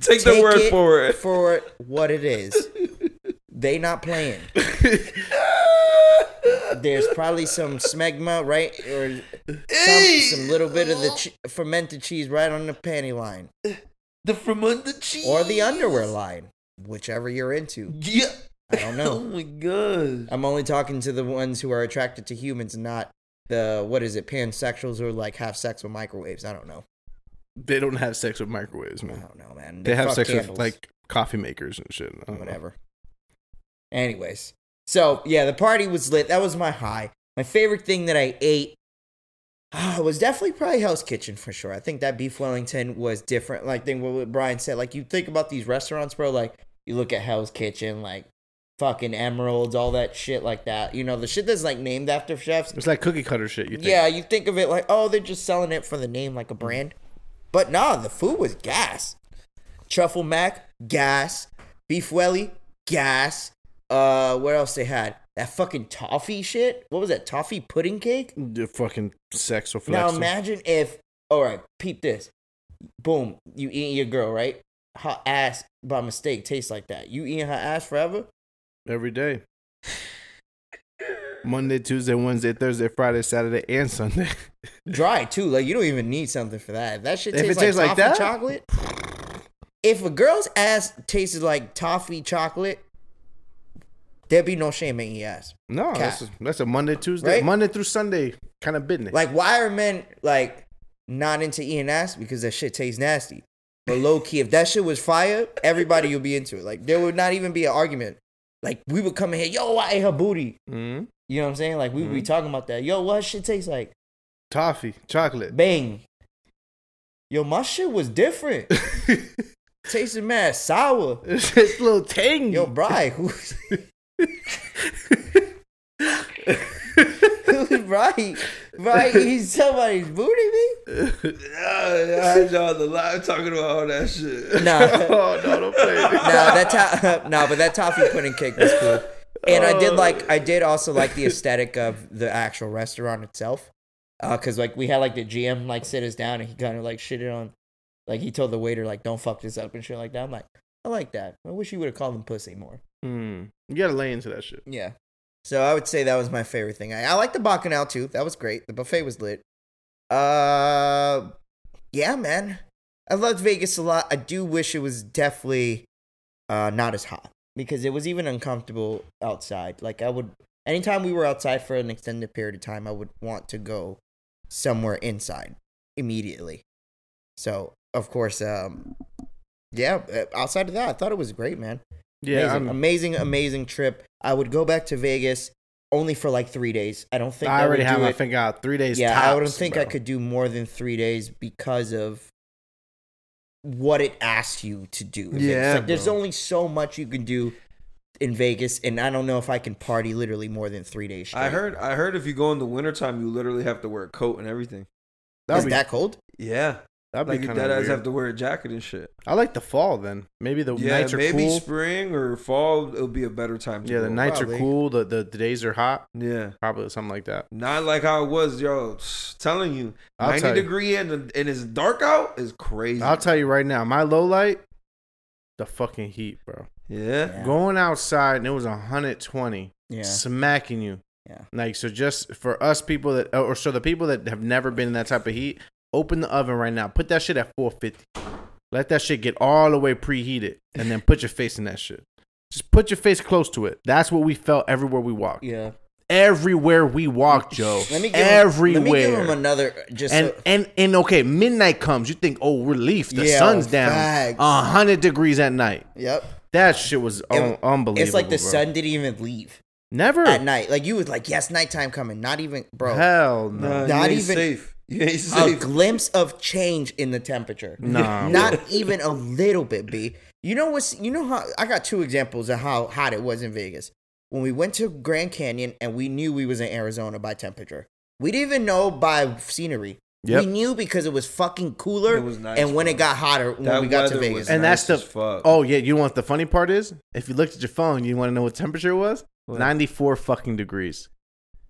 take, take the word it for it. For what it is. They not playing. There's probably some smegma, right? Or some, some little bit of the che- fermented cheese right on the panty line. The fermented cheese. Or the underwear line. Whichever you're into. Yeah. I don't know. Oh, my God. I'm only talking to the ones who are attracted to humans, not the, what is it, pansexuals who are like have sex with microwaves. I don't know. They don't have sex with microwaves, man. I don't know, man. They, they have sex candles with, like, coffee makers and shit. Whatever. Know. Anyways, so yeah, the party was lit. That was my high. My favorite thing that I ate oh, was definitely probably Hell's Kitchen for sure. I think that beef Wellington was different. Like thing what Brian said, like you think about these restaurants, bro. Like you look at Hell's Kitchen, like fucking Emeralds, all that shit like that. You know, the shit that's like named after chefs. It's like cookie cutter shit. You think. Yeah, you think of it like, oh, they're just selling it for the name, like a brand. But nah, the food was gas. Truffle mac, gas. Beef welly, gas. Uh, what else they had? That fucking toffee shit? What was that? Toffee pudding cake? The fucking sex or flex. Now imagine if, all right, peep this. Boom, you eating your girl, right? Her ass, by mistake, tastes like that. You eating her ass forever? Every day. Monday, Tuesday, Wednesday, Thursday, Friday, Saturday, and Sunday. Dry, too. Like, you don't even need something for that. If that shit tastes, if it tastes like, like toffee that? Chocolate. If a girl's ass tasted like toffee chocolate, there'd be no shame in your ass. No, that's a, that's a Monday, Tuesday, right? Monday through Sunday kind of business. Like, why are men, like, not into eating ass? Because that shit tastes nasty. But low-key, if that shit was fire, everybody would be into it. Like, there would not even be an argument. Like, we would come in here, yo, I ate her booty. Mm-hmm. You know what I'm saying? Like, we would mm-hmm. be talking about that. Yo, what shit tastes like? Toffee, chocolate. Bang. Yo, my shit was different. Tasted mad sour. It's just a little tangy. Yo, Bri, who's... right, right. He's somebody's booty me. I had y'all on the live talking about all that shit. No, oh, no, don't play. No, that to- no, but that toffee pudding cake was cool, and I did like. I did also like the aesthetic of the actual restaurant itself. Uh, cause like we had like the G M like sit us down and he kind of like shitted on, like he told the waiter like don't fuck this up and shit like that. I'm like, I like that. I wish you would have called him pussy more. Mm. You gotta lay into that shit. Yeah. So I would say that was my favorite thing. I, I like the Bacchanal too. That was great. The buffet was lit. Uh, yeah, man. I loved Vegas a lot. I do wish it was definitely uh not as hot because it was even uncomfortable outside. Like I would, anytime we were outside for an extended period of time, I would want to go somewhere inside immediately. So of course, um, yeah. Outside of that, I thought it was great, man. Yeah, amazing, amazing, amazing trip. I would go back to Vegas only for like three days. I don't think I already have my finger out. Three days. Yeah, tops, I don't think bro. I could do more than three days because of what it asks you to do. Yeah, like, there's only so much you can do in Vegas, and I don't know if I can party literally more than three days straight. I heard. I heard if you go in the wintertime, you literally have to wear a coat and everything. That'd Is be, that cold? Yeah. That'd like be kind of weird. Deadass have to wear a jacket and shit. I like the fall then. Maybe the yeah, nights are maybe cool. Maybe spring or fall, it'll be a better time. To yeah, go. The nights probably. Are cool. The, the the days are hot. Yeah, probably something like that. Not like how it was, yo. Telling you, I'll ninety tell you. Degree and and it's dark out is crazy. I'll tell you right now, my low light, the fucking heat, bro. Yeah, yeah. Going outside and it was one hundred twenty. Yeah, smacking you. Yeah, like so. Just for us people that, or so the people that have never been in that type of heat. Open the oven right now. Put that shit at four fifty. Let that shit get all the way preheated. And then put your face in that shit. Just put your face close to it. That's what we felt everywhere we walked. Yeah. Everywhere we walked, Joe. Let me give everywhere. Him, let me give him another. Just and, so. and, and okay, midnight comes. You think, oh, relief. The yeah, sun's down. Facts. one hundred degrees at night. Yep. That shit was it, un- unbelievable. It's like the bro. sun didn't even leave. Never. At night. Like you was like, yes, nighttime coming. Not even, bro. Hell no. Not even. Safe. A glimpse of change in the temperature. Nah, not even a little bit, B. You know what's you know how I got two examples of how hot it was in Vegas. When we went to Grand Canyon and we knew we was in Arizona by temperature. We didn't even know by scenery. Yep. We knew because it was fucking cooler it was nice and when fun. It got hotter when that we got to Vegas. And nice that's the oh yeah, you want know the funny part is? If you looked at your phone, you want to know what temperature it was? What? ninety-four fucking degrees.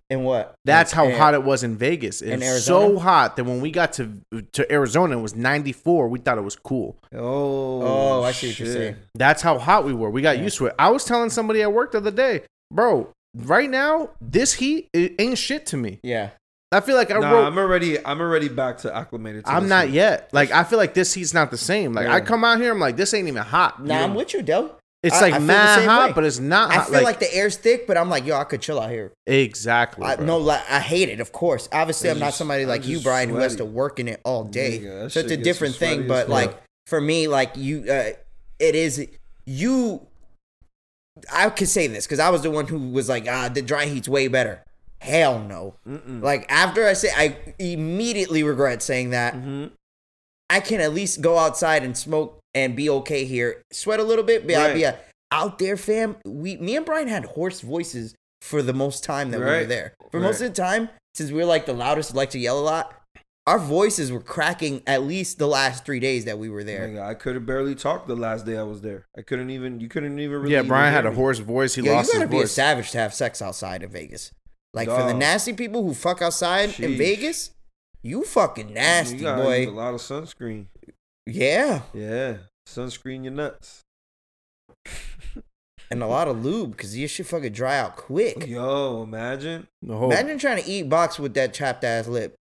And what? That's how and, hot it was in Vegas. It was so hot that when we got to to Arizona, it was ninety-four. We thought it was cool. Oh, oh I see shit. What you're saying. That's how hot we were. We got yeah. used to it. I was telling somebody at work the other day, bro, right now, this heat it ain't shit to me. Yeah. I feel like I nah, wrote. I'm already, I'm already back to acclimated. To I'm not heat. Yet. Like, I feel like this heat's not the same. Like, yeah. I come out here, I'm like, this ain't even hot. Nah, you know? I'm with you, though. It's I, like I mad hot, way. But it's not hot. I feel like, like the air's thick, but I'm like, yo, I could chill out here. Exactly. I, no, like, I hate it, of course. Obviously, it's I'm just, not somebody like you, Brian, sweaty. Who has to work in it all day. Yeah, so it's a different thing. But well. Like for me, like you, uh, it is you. I could say this because I was the one who was like, ah, the dry heat's way better. Hell no. Mm-mm. Like after I say, I immediately regret saying that. Mm-hmm. I can at least go outside and smoke. And be okay here. Sweat a little bit. But right. I'll be a, out there, fam. We, me and Brian had hoarse voices for the most time that right. we were there. For right. most of the time, since we were like the loudest, like to yell a lot, our voices were cracking at least the last three days that we were there. I could have barely talked the last day I was there. I couldn't even, you couldn't even really. Yeah, Brian had a hoarse voice. He yeah, lost his voice. You gotta be voice. A savage to have sex outside of Vegas. Like Dog. For the nasty people who fuck outside Sheesh. In Vegas, you fucking nasty, you gotta boy. Use a lot of sunscreen. Yeah. Yeah. Sunscreen your nuts. And a lot of lube, because you should fucking dry out quick. Yo, imagine. No. Imagine trying to eat box with that chapped ass lip.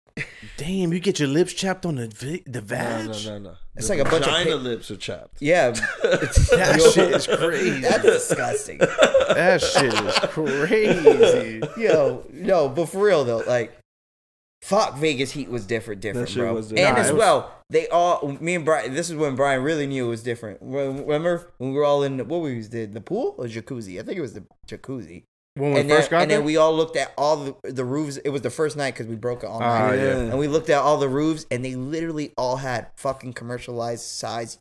Damn, you get your lips chapped on the the vag? No, no, no, no. It's the like a bunch of China lips are chapped. Yeah. That yo, shit is crazy. That's disgusting. That shit is crazy. Yo, no, but for real though, like fuck, Vegas heat was different, different, bro. Was different. And nah, as was... well, they all, me and Brian, this is when Brian really knew it was different. Remember when we were all in, what we did, the pool or jacuzzi? I think it was the jacuzzi. When we and first then, got and there? And then we all looked at all the, the roofs. It was the first night because we broke it all night. Uh, yeah. And we looked at all the roofs, and they literally all had fucking commercialized size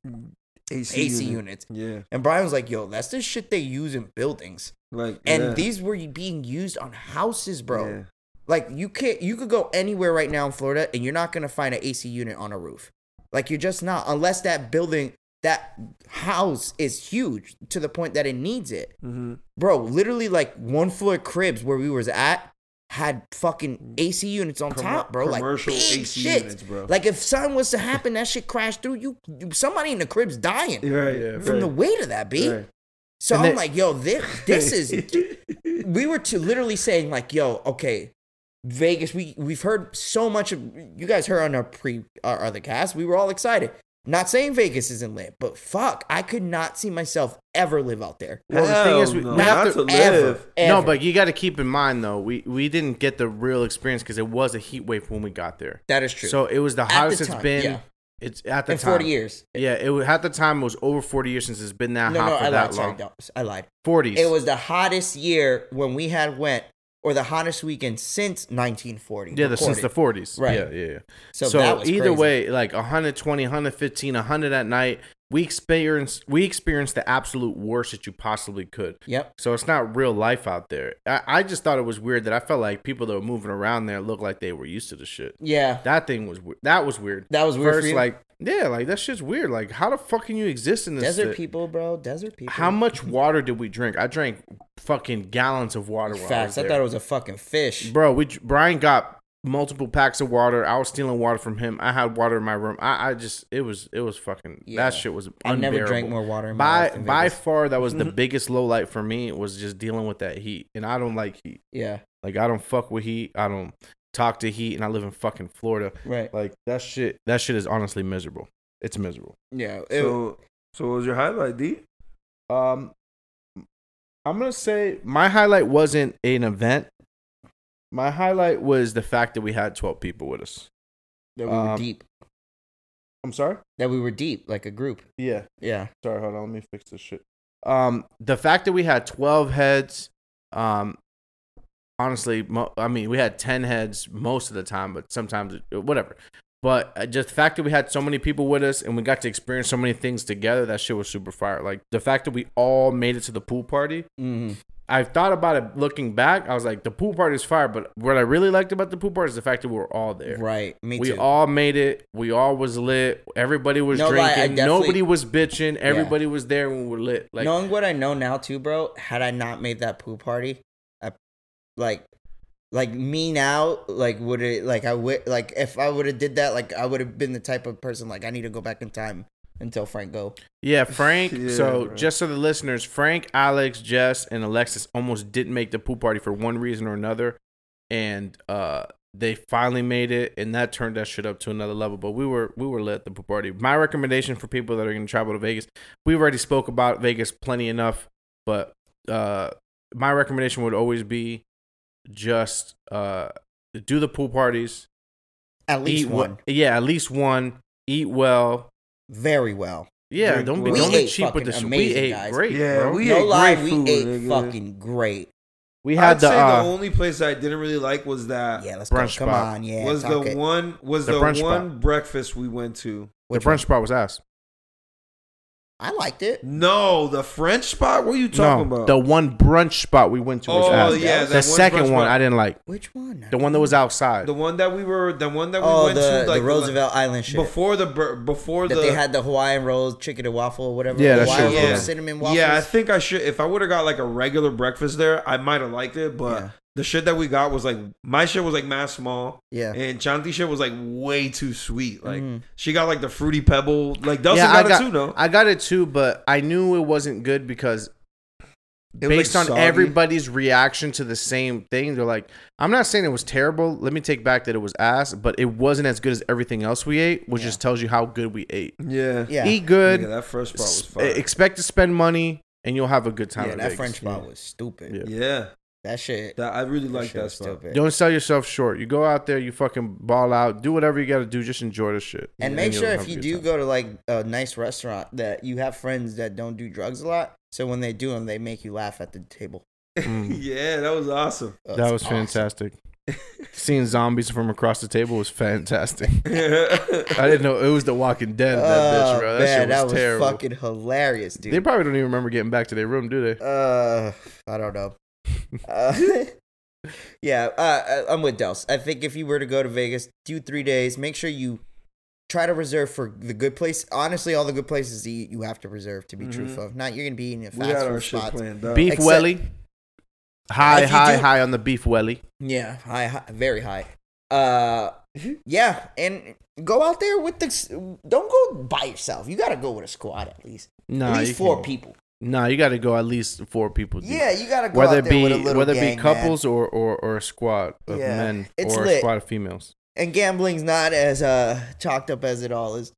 A C, A C units. Yeah. And Brian was like, yo, that's the shit they use in buildings. Like, and yeah. these were being used on houses, bro. Yeah. Like, you can't, you could go anywhere right now in Florida, and you're not going to find an A C unit on a roof. Like, you're just not. Unless that building, that house is huge to the point that it needs it. Mm-hmm. Bro, literally, like, one floor cribs where we was at had fucking A C units on Com- top, bro. Commercial like, A C shit. units, bro. Like, if something was to happen, that shit crashed through you. Somebody in the crib's dying yeah, yeah, from right. the weight of that, B. Right. So and I'm that- like, yo, this, this is... we were to literally saying, like, yo, okay, Vegas, we, we've heard so much of... You guys heard on our, pre, our other cast. We were all excited. Not saying Vegas isn't lit, but fuck, I could not see myself ever live out there. Well, the thing is, we, no, we have to, to live. Ever, ever. No, but you got to keep in mind, though, we, we didn't get the real experience because it was a heat wave when we got there. That is true. So it was the hottest the time, it's been. Yeah. It's at the in time. forty years. Yeah, it was, at the time it was over forty years since it's been that no, hot no, for I that lied, long. Sorry, I lied. forties. It was the hottest year when we had went, or the hottest weekend since nineteen forty. Yeah, the, since the forties. Right. Yeah, yeah, yeah. So, so that was either crazy. Way, like one hundred twenty, one hundred fifteen, one hundred at night, we experienced we experienced the absolute worst that you possibly could. Yep. So it's not real life out there. I, I just thought it was weird that I felt like people that were moving around there looked like they were used to the shit. Yeah. That thing was that was weird. That was weird. First, for you? like yeah, like that shit's weird. Like, how the fuck can you exist in this desert shit? people, bro? Desert people. How much water did we drink? I drank fucking gallons of water. Facts. I, was I there. thought it was a fucking fish, bro. We Brian got multiple packs of water. I was stealing water from him. I had water in my room. I, I just, it was, it was fucking, yeah. that shit was unbearable. I never drank more water in my life than Vegas. By far, that was the biggest low light for me, was just dealing with that heat. And I don't like heat. Yeah. Like, I don't fuck with heat. I don't talk to heat. And I live in fucking Florida. Right. Like, that shit, that shit is honestly miserable. It's miserable. Yeah. It, so, so what was your highlight, D? Um, I'm going to say my highlight wasn't an event. My highlight was the fact that we had twelve people with us. That we um, were deep. I'm sorry? That we were deep, like a group. Yeah. Yeah. Sorry, hold on. Let me fix this shit. Um, the fact that we had twelve heads, um, honestly, mo- I mean, we had ten heads most of the time, but sometimes, it, whatever. But just the fact that we had so many people with us and we got to experience so many things together, that shit was super fire. Like, the fact that we all made it to the pool party. Mm-hmm. I've thought about it looking back. I was like, the pool party is fire, but what I really liked about the pool party is the fact that we were all there. Right. Me we too. We all made it. We all was lit. Everybody was no, drinking. Like, nobody was bitching. Everybody yeah. was there when we were lit. Like, knowing what I know now too, bro, had I not made that pool party, I, like like me now, like would it like I would like if I would have did that, like I would have been the type of person like I need to go back in time. Until Frank go. Yeah, Frank. yeah, so bro. Just so the listeners, Frank, Alex, Jess, and Alexis almost didn't make the pool party for one reason or another. And uh, they finally made it. And that turned that shit up to another level. But we were we were lit at the pool party. My recommendation for people that are going to travel to Vegas, we've already spoke about Vegas plenty enough. But uh, my recommendation would always be just uh, do the pool parties. At least one. Wh- yeah, at least one. Eat well. Very well. Yeah, Drink, don't be we don't be cheap with this. We ate guys. great. Yeah, bro. we no ate lie, great we food, ate nigga. fucking great. We had I'd the. Say uh, the only place I didn't really like was that. Yeah, let's brunch go. Come spot. on, yeah. Was the it. one was the, the one spot. breakfast we went to? Which the brunch one? spot was ass. I liked it. No, the French spot. What are you talking no, about? The one brunch spot we went to. Was oh ass. yeah, the one second one spot. I didn't like. Which one? The one that was outside. The one that we were. The one that we oh, went the, to. Oh, like, the Roosevelt like, Island shit. Before the before that the, they had the Hawaiian rolls, chicken and waffle, or whatever. Yeah, Hawaiian rolls, yeah. cinnamon waffles. Yeah, I think I should. If I would have got like a regular breakfast there, I might have liked it, but. Yeah. The shit that we got was like, my shit was like mass small. Yeah. And Chanti's shit was like way too sweet. Like, mm-hmm. she got like the fruity pebble. Like, Delson yeah, got, got it too, though. I got it too, but I knew it wasn't good because it based like on soggy. everybody's reaction to the same thing, they're like, I'm not saying it was terrible. Let me take back that it was ass, but it wasn't as good as everything else we ate, which yeah. just tells you how good we ate. Yeah. yeah. Eat good. Yeah, that first spot was fire. Expect to spend money and you'll have a good time. Yeah, that Vegas. French spot yeah. was stupid. Yeah. yeah. That shit. That, I really like that, that stuff. Stupid. Don't sell yourself short. You go out there, you fucking ball out, do whatever you got to do. Just enjoy the shit. And, and make sure if you do time. go to like a nice restaurant that you have friends that don't do drugs a lot. So when they do them, they make you laugh at the table. Mm. yeah, that was awesome. That, that was awesome. fantastic. Seeing zombies from across the table was fantastic. I didn't know it was The Walking Dead. That oh, bitch, bro. That man, shit was that was terrible. Fucking hilarious, dude. They probably don't even remember getting back to their room, do they? Uh, I don't know. uh, yeah, uh, I'm with Dels. I think if you were to go to Vegas, do three days. Make sure you try to reserve for the good place. Honestly, all the good places to eat, you have to reserve. To be mm-hmm. truthful, if not, you're gonna be eating a fast food spot. Beef Except, welly, High, high, do, high on the beef welly. Yeah, high, high, very high. Uh, yeah, and go out there with the. Don't go by yourself. You gotta go with a squad at least. No, at least four can't. people. No, you gotta go at least four people. Deep. Yeah, you gotta go whether out there be, with a little whether gang, it be couples or, or, or a squad of yeah, men it's or lit. a squad of females. And gambling's not as uh chalked up as it all is.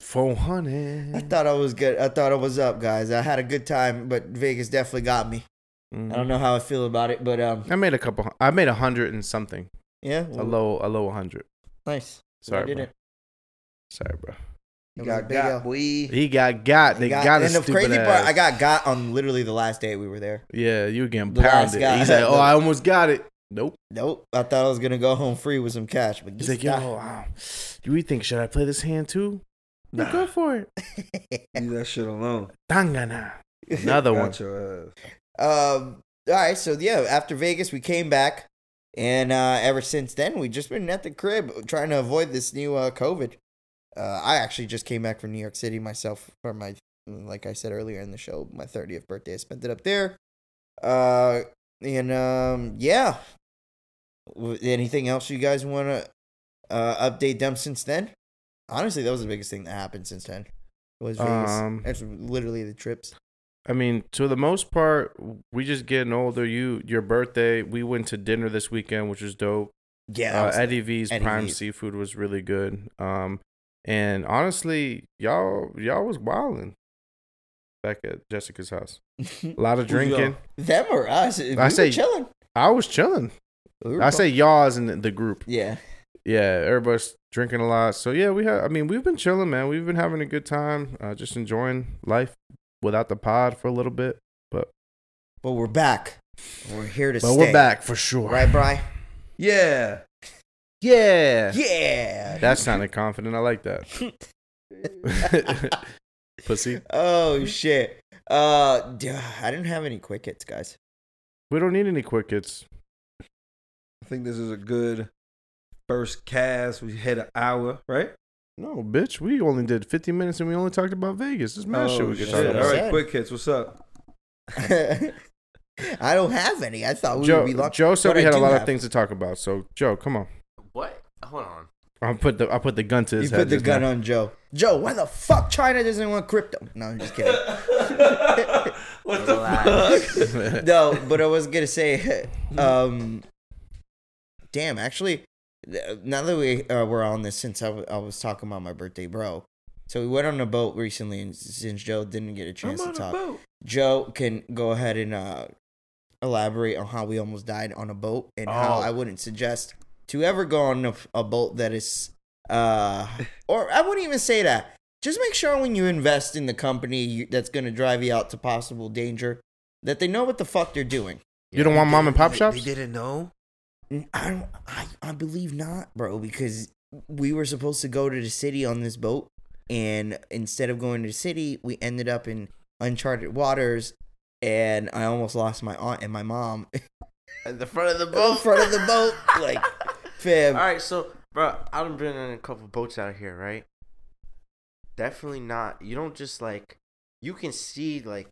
Four hundred. I thought I was good. I thought I was up, guys. I had a good time, but Vegas definitely got me. Mm-hmm. I don't know how I feel about it, but um, I made a couple. I made a hundred and something. Yeah, well, a low, a low hundred. Nice. Sorry, I did bro. It. Sorry, bro. He got got. We. He got got. They got, got a stupid ass. And the crazy part, I got got on literally the last day we were there. Yeah, you were getting pounded. He's like, oh, I almost got it. Nope. Nope. I thought I was gonna go home free with some cash, but he's like, yo, wow. Do you think should I play this hand too? Nah. Go for it. Leave that shit alone. Tangana. Another one. Um, all right, so yeah, after Vegas, we came back, and uh, ever since then, we've just been at the crib trying to avoid this new uh, COVID. Uh, I actually just came back from New York City myself for my, like I said earlier in the show, my thirtieth birthday. I spent it up there. Uh, and um, yeah, anything else you guys want to uh, update them since then? Honestly, that was the biggest thing that happened since then. Was Vegas. Um, That's literally the trips. I mean, to the most part, we just getting older. You, your birthday, we went to dinner this weekend, which was dope. Yeah. Uh, was Eddie V's Eddie Prime V's. Seafood was really good. Um, and honestly, y'all, y'all was wilding back at Jessica's house. A lot of drinking. Them or us? We I say chilling. I was chilling. We I say y'all as in the group. Yeah. Yeah, everybody's drinking a lot. So yeah, we had. I mean, we've been chilling, man. We've been having a good time, uh, just enjoying life. Without the pod for a little bit, but but we're back. We're here to but stay. But we're back for sure, right, Bri? Yeah, yeah, yeah. That sounded confident. I like that. Pussy. Oh shit. Uh, I didn't have any quick hits, guys. We don't need any quick hits. I think this is a good first cast. We hit an hour, right? No, bitch. We only did fifty minutes and we only talked about Vegas. This mad oh, shit we could talk about. All right, quick hits. What's up? I don't have any. I thought we Joe, would be lucky. Joe said but we had a lot of things it. to talk about. So, Joe, come on. What? Hold on. I'll put the I'll put the gun to his you head. You put the gun now. on Joe. Joe, why the fuck China doesn't want crypto? No, I'm just kidding. What the fuck? No, but I was going to say, um, damn, actually. Now that we uh, were on this, since I, w- I was talking about my birthday, bro. So we went on a boat recently, and since Joe didn't get a chance I'm to talk, boat. Joe can go ahead and uh, elaborate on how we almost died on a boat and oh. how I wouldn't suggest to ever go on a, a boat that is, uh, or I wouldn't even say that. Just make sure when you invest in the company you, that's going to drive you out to possible danger, that they know what the fuck they're doing. You, you don't know, want mom and pop they, shops? They didn't know. I, don't, I I believe not, bro, because we were supposed to go to the city on this boat, and instead of going to the city, we ended up in uncharted waters, and I almost lost my aunt and my mom. At the front of the boat? At the front of the boat. Like, fam. All right, so, bro, I've been on a couple boats out here, right? Definitely not. You don't just, like, you can see, like,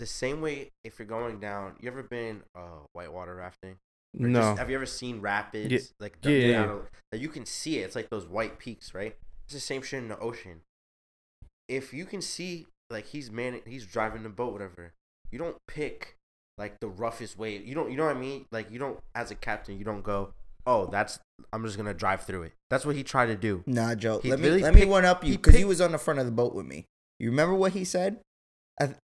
the same way if you're going down. You ever been uh, whitewater rafting? Or no. Just, have you ever seen rapids? Yeah. Like the, yeah, yeah, yeah. Of, you can see it. It's like those white peaks, right? It's the same shit in the ocean. If you can see, like he's man, he's driving the boat, whatever. You don't pick like the roughest wave. You don't. You know what I mean? Like you don't, as a captain, you don't go, oh, that's. I'm just gonna drive through it. That's what he tried to do. Nah, Joe. He let me let picked, me one up you because he, he was on the front of the boat with me. You remember what he said? I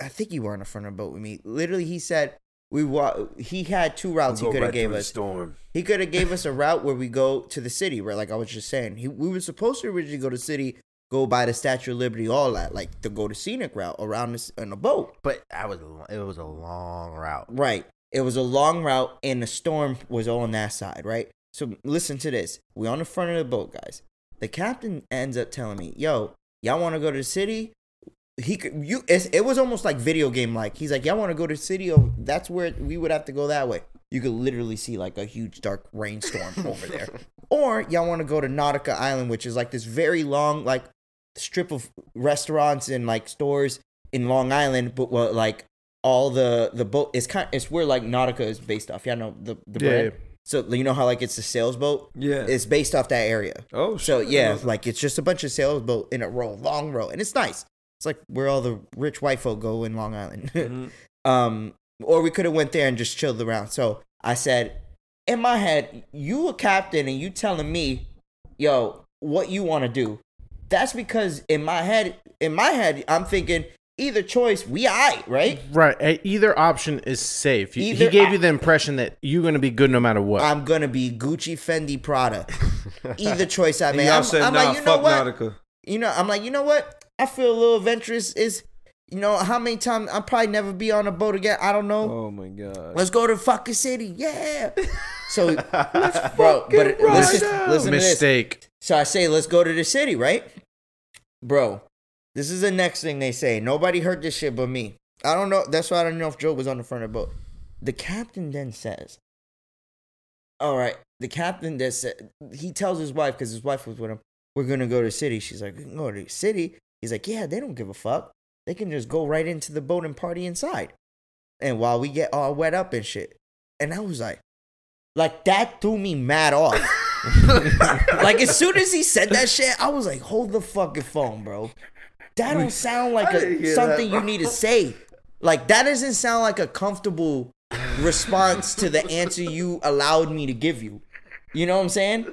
I think you were on the front of the boat with me. Literally, he said. We wa- He had two routes we'll he could have right gave us. Storm. He could have gave us a route where we go to the city, where like I was just saying, he, we were supposed to originally go to the city, go by the Statue of Liberty, all that, like to go to scenic route around this in a boat. But I was, it was a long route. Right, it was a long route, and the storm was on that side, right? So listen to this: we on the front of the boat, guys. The captain ends up telling me, "Yo, y'all want to go to the city?" He could you. It's, it was almost like video game like. He's like, y'all want to go to the city? Over, that's where we would have to go that way. You could literally see like a huge dark rainstorm over there. Or y'all want to go to Nautica Island, which is like this very long like strip of restaurants and like stores in Long Island, but well, like all the the boat. It's kind. It's where like Nautica is based off. Yeah, know the the yeah, brand. Yeah. So you know how like it's a sales boat. Yeah, it's based off that area. Oh, so sure. Yeah, like it's just a bunch of sales boat in a row, long row, and it's nice. It's like where all the rich white folk go in Long Island. Mm-hmm. um, or we could have went there and just chilled around. So I said, in my head, you a captain and you telling me, yo, what you want to do. That's because in my head, in my head, I'm thinking either choice, we aight, right? Right. Either option is safe. Either he gave op- you the impression that you're going to be good no matter what. I'm going to be Gucci, Fendi, Prada. Either choice I made. I'm, said, I'm nah, like, you know what? Nautica. You know, I'm like, you know what? I feel a little adventurous. Is you know how many times I'll probably never be on a boat again. I don't know. Oh my god! Let's go to fucking city, yeah. So, let's bro, but it, right listen, listen mistake. To this. So I say, let's go to the city, right, bro? This is the next thing they say. Nobody heard this shit but me. I don't know. That's why I don't know if Joe was on the front of the boat. The captain then says, "All right." The captain then said he tells his wife because his wife was with him. We're gonna go to the city. She's like, we can go to the city. He's like, yeah, they don't give a fuck. They can just go right into the boat and party inside. And while we get all wet up and shit. And I was like, like that threw me mad off. Like as soon as he said that shit, I was like, hold the fucking phone, bro. That don't sound like a, something that, you need to say. Like that doesn't sound like a comfortable response to the answer you allowed me to give you. You know what I'm saying?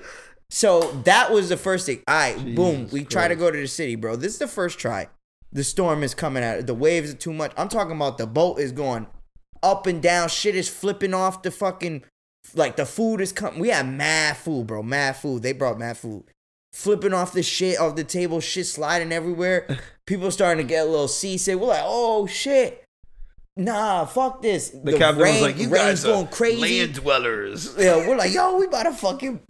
So that was the first thing. All right, Jesus boom. We Christ. Try to go to the city, bro. This is the first try. The storm is coming at it. The waves are too much. I'm talking about the boat is going up and down. Shit is flipping off the fucking, like the food is coming. We had mad food, bro. Mad food. They brought mad food. Flipping off the shit off the table. Shit sliding everywhere. People starting to get a little seasick. We're like, oh, shit. Nah, fuck this. The, the captain rain, was like, you guys are going crazy. Land dwellers. Yeah, we're like, yo, we about to fucking,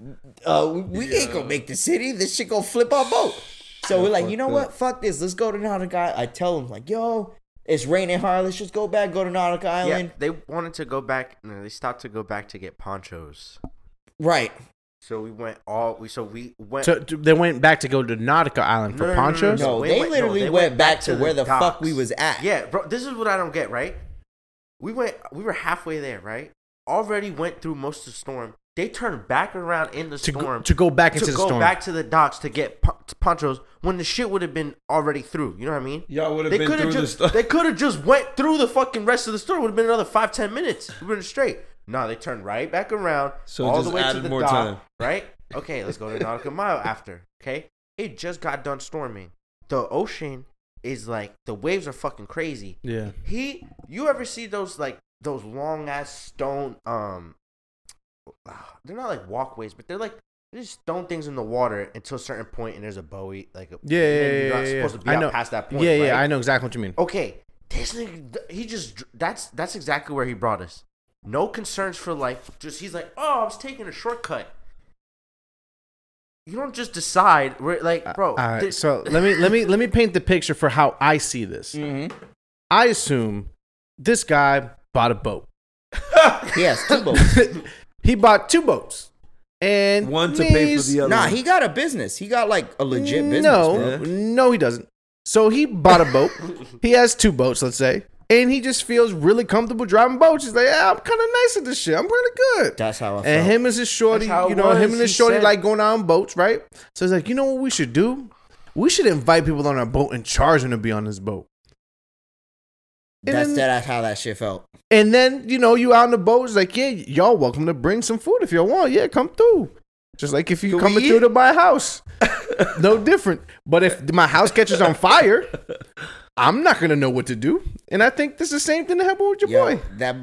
uh, we, we yeah. ain't going to make the city. This shit going to flip our boat. So yeah, we're like, you know that. What? Fuck this. Let's go to Nautica Island. I tell him, like, yo, it's raining hard. Let's just go back, go to Nautica Island. Yeah, they wanted to go back. No, they stopped to go back to get ponchos. Right. So we went all, we so we went. So they went back to go to Nautica Island for no, ponchos? No, no, no. no they, they went, literally no, they went, went back, back to, to the where the docks. Fuck we was at. Yeah, bro, this is what I don't get, right? We went, we were halfway there, right? Already went through most of the storm. They turned back around in the to storm. Go, to go back into the storm. To go back to the docks to get pon- to ponchos when the shit would have been already through. You know what I mean? Y'all would have been through just, the storm. They could have just went through the fucking rest of the storm. Would have been another five, ten minutes. We would have straight. No, they turned right back around. So all just the way added to the more dock. Time. Right? Okay, let's go to Nautica Mile after. Okay? It just got done storming. The ocean is like, the waves are fucking crazy. Yeah. He, you ever see those like, those long ass stone, um, they're not like walkways, but they're like they just stone things in the water until a certain point, and there's a buoy. Like a, yeah, yeah, yeah, you're not yeah, supposed yeah. to be I out know. Past that point. Yeah, right? Yeah, I know exactly what you mean. Okay, this nigga, he just that's that's exactly where he brought us. No concerns for life. Just he's like, oh, I was taking a shortcut. You don't just decide. We're like, bro. Uh, all right, this- so let me let me let me paint the picture for how I see this. Mm-hmm. I assume this guy bought a boat. He has two boats. He bought two boats, and one to pay for the other. Nah, one. He got a business. He got like a legit business. No, bro. no, he doesn't. So he bought a boat. He has two boats, let's say, and he just feels really comfortable driving boats. He's like, yeah, I'm kind of nice at this shit. I'm really good. That's how I felt. And him as his shorty, you know, was. him and his shorty said- like going out on boats, right? So he's like, you know what we should do? We should invite people on our boat and charge them to be on this boat. And that's then, that's how that shit felt. And then, you know, you out on the boat. It's like, yeah, y'all welcome to bring some food if y'all want. Yeah, come through. Just like if you coming through to my house. No different. But if my house catches on fire, I'm not going to know what to do. And I think this is the same thing that happened with your Yo, boy. That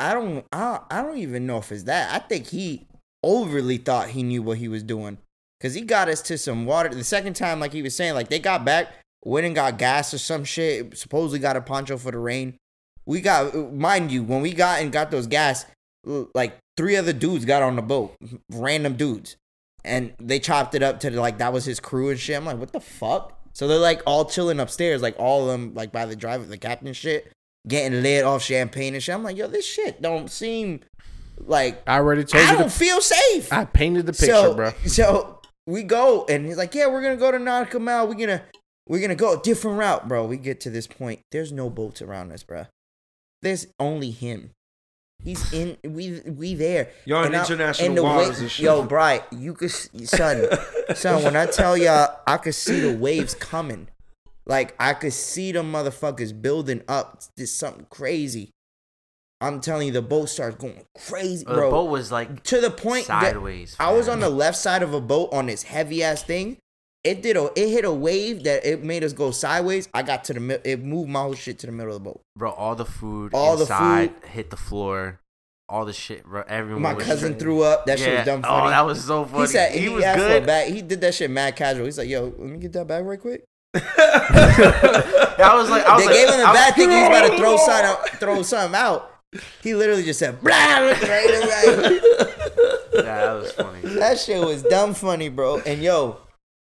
I don't, I, I don't even know if it's that. I think he overly thought he knew what he was doing. Because he got us to some water. The second time, like he was saying, like they got back. Went and got gas or some shit. Supposedly got a poncho for the rain. We got, mind you, when we got and got those gas, like three other dudes got on the boat. Random dudes. And they chopped it up to like, that was his crew and shit. I'm like, what the fuck? So they're like all chilling upstairs. Like all of them, like by the driver, the captain and shit. Getting lit off champagne and shit. I'm like, yo, this shit don't seem like, I already told I you don't the, feel safe. I painted the picture, so, bro. So we go and he's like, yeah, we're going to go to Nautica Mile. We're going to. We're going to go a different route, bro. We get to this point. There's no boats around us, bro. There's only him. He's in. We we there. Y'all in and international and the waters way, and shit. Yo, Brian, you could son, son. When I tell y'all, I could see the waves coming. Like I could see them motherfuckers building up. This something crazy. I'm telling you, the boat starts going crazy, bro. The boat was like to the point sideways. I was on the left side of a boat on this heavy ass thing. It did a, it hit a wave that it made us go sideways. I got to the middle. It moved my whole shit to the middle of the boat. Bro, all the food all inside the food. hit the floor. All the shit, bro. Everyone My was cousin straight. threw up. That yeah. shit was dumb funny. Oh, that was so funny. He, said, he, he was asked good. For a bag. He did that shit mad casual. He's like, yo, let me get that bag right quick. I was like, I was They like, gave him a bag was, thinking he's about to throw something, out, throw something out. He literally just said, blah. Right, right. Yeah, that was funny. That shit was dumb funny, bro. And yo.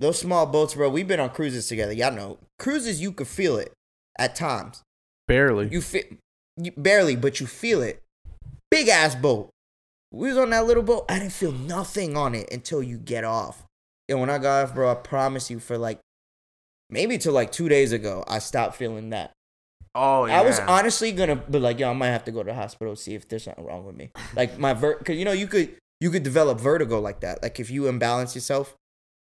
Those small boats, bro, we've been on cruises together. Y'all know. Cruises, you could feel it at times. Barely. You feel barely, but you feel it. Big ass boat. We was on that little boat. I didn't feel nothing on it until you get off. And when I got off, bro, I promise you for like maybe till like two days ago, I stopped feeling that. Oh, yeah. I was honestly gonna be like, yo, I might have to go to the hospital, see if there's something wrong with me. Like my ver because you know, you could you could develop vertigo like that. Like if you imbalance yourself.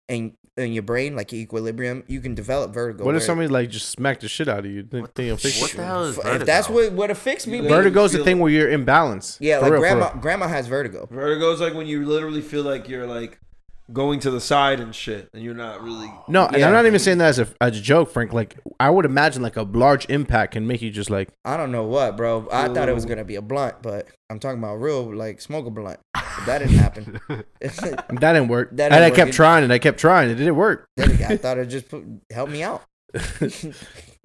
And in your brain, like equilibrium, you can develop vertigo. What if somebody like just smacked the shit out of you? Think they'll fix you? What the hell is vertigo? If that's what what a fix me. Vertigo is the thing where you're imbalanced. Yeah, like grandma, grandma has vertigo. Vertigo is like when you literally feel like you're like going to the side and shit, and you're not really. No, and yeah. I'm not even saying that as a, as a joke, Frank. Like I would imagine, like a large impact can make you just like. I don't know what, bro. I Ooh. thought it was gonna be a blunt, but I'm talking about real like smoke a blunt. That didn't happen. that didn't work. That didn't and I work. kept trying and I kept trying. It didn't work. I thought it just put, helped me out.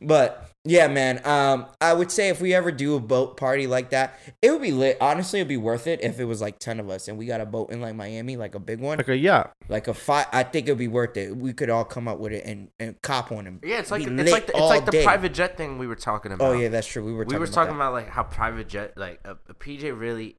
But yeah, man. Um, I would say if we ever do a boat party like that, it would be lit. Honestly, it'd be worth it if it was like ten of us and we got a boat in like Miami, like a big one. Like a yacht. Like a five. I think it'd be worth it. We could all come up with it and, and cop on them. Yeah, it's like it's like the, it's like the private jet thing we were talking about. Oh yeah, that's true. We were talking we were about talking that. about like how private jet, like a, a P J really.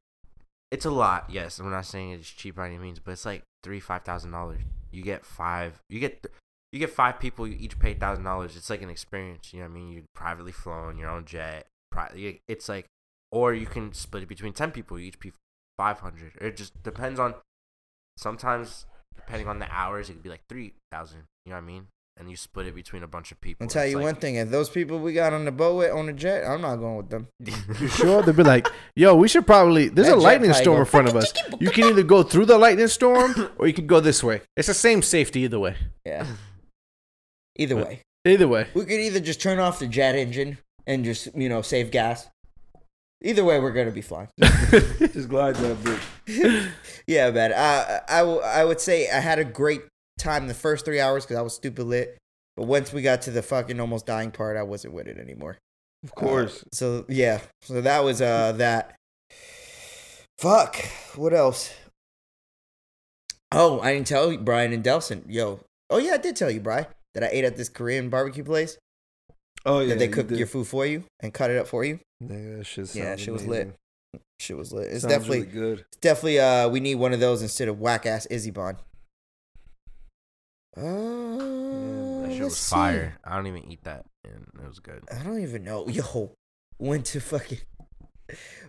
It's a lot, yes. I'm not saying it's cheap by any means, but it's like three, five thousand dollars. You get five, you get, th- you get five people. You each pay thousand dollars. It's like an experience. You know what I mean? You're privately flown, your own jet. Pri- it's like, or you can split it between ten people. You each pay five hundred. It just depends on. Sometimes, depending on the hours, it could be like three thousand. You know what I mean? And you split it between a bunch of people. I'll tell you like, one thing. If those people we got on the boat with, on the jet, I'm not going with them. You sure? They'd be like, yo, we should probably... There's that a lightning storm in front of us. You can either go through the lightning storm or you can go this way. It's the same safety either way. Yeah. Either but, way. Either way. We could either just turn off the jet engine and just, you know, save gas. Either way, we're going to be flying. Just glide that bitch. Yeah, man. I, I, I would say I had a great... time the first three hours because I was stupid lit, but once we got to the fucking almost dying part, I wasn't with it anymore. Of course. Uh, so yeah, so that was uh that. Fuck. What else? Oh, I didn't tell you, Brian and Delson. Yo. Oh yeah, I did tell you, Brian, that I ate at this Korean barbecue place. Oh yeah. That they cooked you your food for you and cut it up for you. Yeah, that shit, yeah, shit was lit. Shit was lit. It's sounds definitely really good. It's definitely uh we need one of those instead of whack ass Izzy Bond. Uh, yeah, that shit was see. fire. I don't even eat that, and it was good. I don't even know. Yo, went to fucking.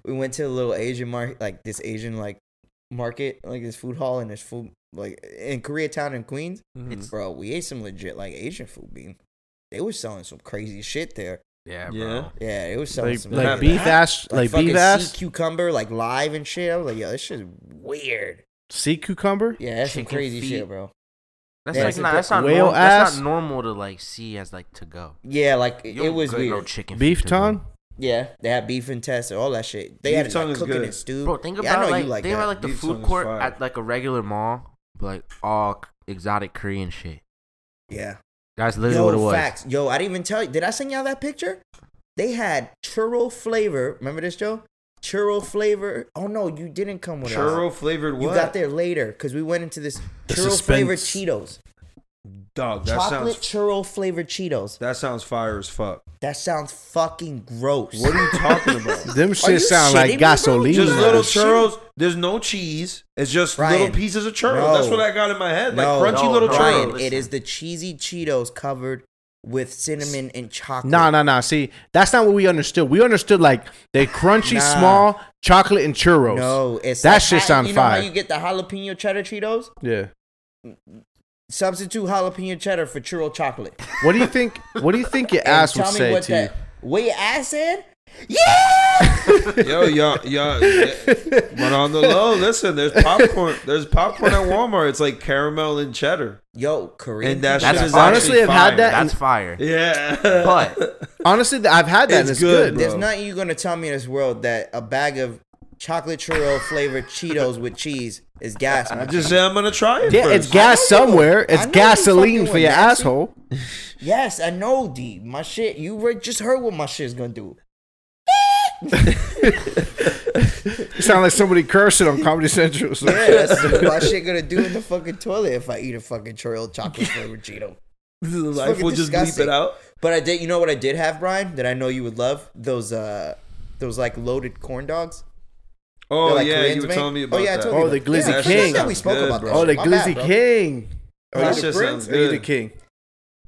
We went to a little Asian market, like this Asian like market, like this food hall, and this food like in Koreatown in Queens. Mm-hmm. It's, bro, we ate some legit like Asian food. Bean, they were selling some crazy shit there. Yeah, bro. Yeah, it was selling like, some like beef ass, like, like beef ass, sea cucumber, like live and shit. I was like, yo, this shit's weird. Sea cucumber? Yeah, that's Chicken some crazy feet. shit, bro. That's yeah, like not, that's not normal. That's not normal to like see as like to go. Yeah, like it, it was weird. No chicken beef tongue. Yeah, they had beef intestine, all that shit. They beef had it, like, cooking good. and stew. Bro, think about yeah, like, like think that. about like the beef food court at like a regular mall, but like all exotic Korean shit. Yeah, that's literally Yo, what it was. Facts. Yo, I didn't even tell you. Did I send y'all that picture? They had churro flavor. Remember this, Joe? Churro flavor. Oh no, you didn't come with churro us. Churro flavored what? You got there later because we went into this the churro suspense. flavored Cheetos. Dog, that chocolate sounds, churro flavored Cheetos. That sounds fire as fuck. That sounds fucking gross. What are you talking about? Them shit sound like gasoline. Just little churros. There's no cheese. It's just Brian, little pieces of churros. No, that's what I got in my head. Like no, crunchy no, little Brian, churros. It is the cheesy Cheetos covered with cinnamon and chocolate. No, no, no. See, that's not what we understood. We understood like the crunchy, nah. small chocolate and churros. No, it's that like, shit's on fire. You know fire. How you get the jalapeno cheddar Cheetos? Yeah. Substitute jalapeno cheddar for churro chocolate. What do you think? What do you think your ass would say what to that, you? What your ass said? Yeah. Yo, yo, yo. But on the low, listen. There's popcorn. There's popcorn at Walmart. It's like caramel and cheddar. Yo, Korean. And that that's shit is honestly, I've fire. Had that. That's fire. Yeah. But honestly, I've had that. It's, and it's good. good There's nothing you're gonna tell me in this world that a bag of chocolate churro flavored Cheetos with cheese is gas. I just said I'm gonna try it. Yeah, first. It's gas somewhere. It's gasoline for your nasty. Asshole. Yes, I know, D. My shit. You were just heard what my shit's gonna do. You sound like somebody cursing on Comedy Central. So. Yeah, that's what shit gonna do in the fucking toilet if I eat a fucking churro chocolate flavored Cheeto. Life will just leap it out. But I did. You know what I did have, Brian? That I know you would love those. Uh, those like loaded corn dogs. Oh like yeah, Koreans you were made. Telling me about. Oh yeah, I told that. You. Oh the Glizzy yeah, King. That we spoke good, about that. Oh the My Glizzy bad, King. Oh, that shit sounds good. Are you the king?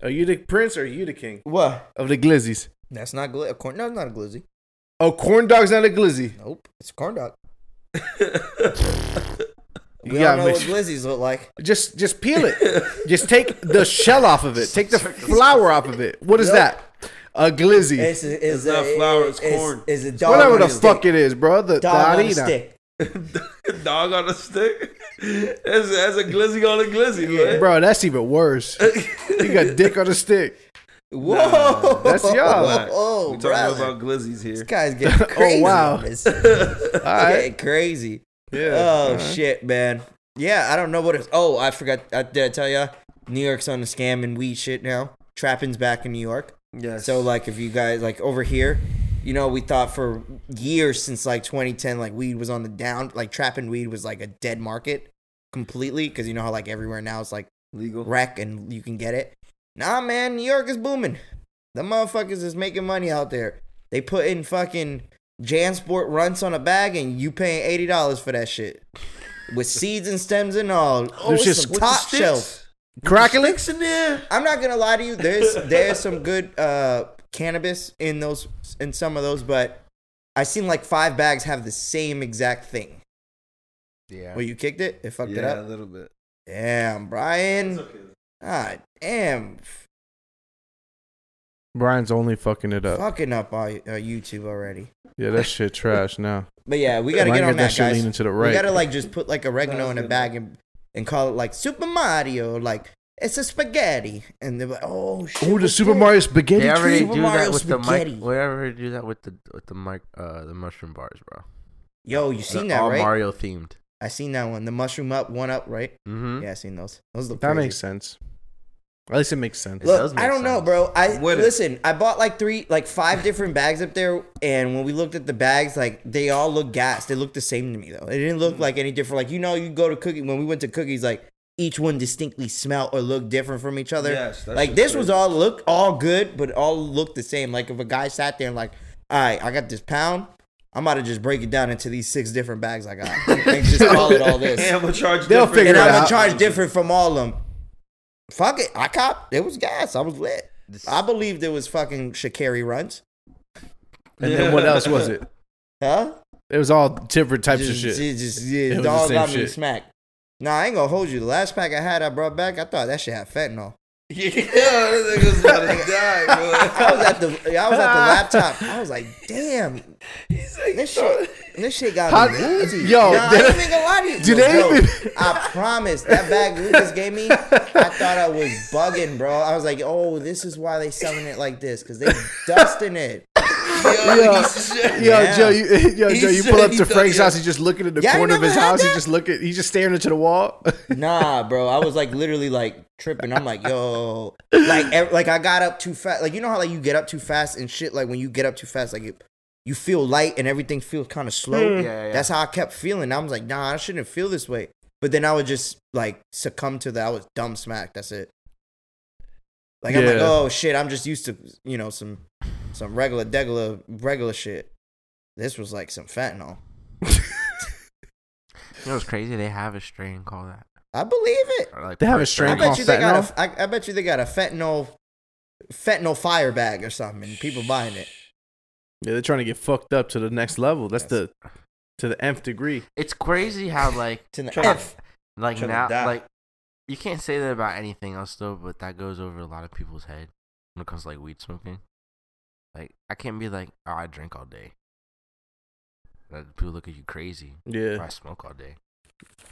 Are you the prince or are you the king? What of the Glizzies? That's not gl- corn. No, it's not a Glizzy. Oh, corn dog's not a glizzy. Nope, it's a corn dog. We you all know what glizzies look like. Just, just peel it. Just take the shell off of it. Take the flour off of it. What is nope. that? A glizzy. It's, a, it's, it's a, not flour. It's, it's corn. It's a dog. Whatever the fuck stick. It is, bro. The dog the on a stick. Dog on a stick. That's, that's a glizzy on a glizzy, yeah. Bro, that's even worse. You got dick on a stick. Whoa, nah, that's y'all. Like, oh, we're talking brother. About glizzies here. This guy's getting crazy. Oh, wow. It's right. Getting crazy. Yeah. Oh, uh-huh. Shit, man. Yeah, I don't know what it's. Oh, I forgot. I, did I tell y'all? New York's on the scam and weed shit now. Trapping's back in New York. Yes. So, like, if you guys, like, over here, you know, we thought for years since, like, twenty ten, like, weed was on the down. Like, trapping weed was, like, a dead market completely. Because you know how, like, everywhere now it's, like, legal wreck and you can get it. Nah, man, New York is booming. The motherfuckers is making money out there. They put in fucking JanSport runts on a bag, and you paying eighty dollars for that shit. With seeds and stems and all. Oh, it's just top shelf. Cracklings in there. I'm not going to lie to you. There's there's some good uh, cannabis in those in some of those, but I seen like five bags have the same exact thing. Yeah. Well, you kicked it? It fucked yeah, it up? Yeah, a little bit. Damn, Brian. God damn. Brian's only fucking it up. Fucking up on uh, YouTube already. Yeah, that shit trash now. But yeah, we gotta Brian get on that, that guys. Leaning to the right. We gotta like just put like oregano in a bag and, and call it like Super Mario. Like, it's a spaghetti. And they're like, oh shit. Oh, the Super Mario spaghetti. They already Super do Mario that with spaghetti. The mic. We already do that with the with the mic, uh, the mushroom bars, bro. Yo, you seen they're that all right? All Mario themed. I seen that one. The mushroom up, one up, right? Mm-hmm. Yeah, I seen those. Those look. That crazy. Makes sense. At least it makes sense. Look, make I don't sense. Know, bro. I what listen. Is? I bought like three, like five different bags up there, and when we looked at the bags, like they all look gassed. They look the same to me though. It didn't look like any different. Like you know, you go to cookie. When we went to cookies, like each one distinctly smelled or looked different from each other. Yes, that's like this crazy. Was all look all good, but all looked the same. Like if a guy sat there and like, all right, I got this pound. I'm about to just break it down into these six different bags I got. And just call it all this. And I'm gonna charge. They'll different. Figure and it out. And I'm gonna charge different from all of them. Fuck it. I copped. It was gas. I was lit. I believed it was fucking Sha'Carri runs. And then what else was it? Huh? It was all different types just, of shit. Just, just, yeah, it dog got me shit. Smacked. Nah, I ain't gonna hold you. The last pack I had I brought back, I thought that shit had fentanyl. Yeah, that nigga's about to die, boy. I was at the I was at the laptop. I was like, damn. He's like, this shit this shit got me woozy. Yo, nah, I didn't even lie to you. Do they bro, even... I promise that bag Lucas gave me, I thought I was bugging, bro. I was like, oh, this is why they selling it like this, cause they dusting it. Yo, yo, yo yeah. Joe, you, yo, Joe, you pull up to Frank's house. He's just looking at the yeah, corner of his house. That? He just look at, he's just staring into the wall. Nah, bro, I was like literally like tripping. I'm like, yo, like, like I got up too fast. Like you know how like you get up too fast and shit. Like when you get up too fast, like it, you feel light and everything feels kind of slow. Yeah, yeah, yeah. That's how I kept feeling. I was like, nah, I shouldn't feel this way. But then I would just like succumb to that. I was dumb smacked. That's it. Like yeah. I'm like, oh shit, I'm just used to you know some. Some regular, regular, regular shit. This was like some fentanyl. You know what's crazy? They have a strain called that. I believe it. Like they have a strain I bet called you they fentanyl? Got a, I, I bet you they got a fentanyl fentanyl fire bag or something, and people buying it. Yeah, they're trying to get fucked up to the next level. That's yes. the to the nth degree. It's crazy how like to the F. Like now, like you can't say that about anything else though. But that goes over a lot of people's head when it comes to like weed smoking. Like I can't be like, oh, I drink all day. Like, people look at you crazy. Yeah, I smoke all day.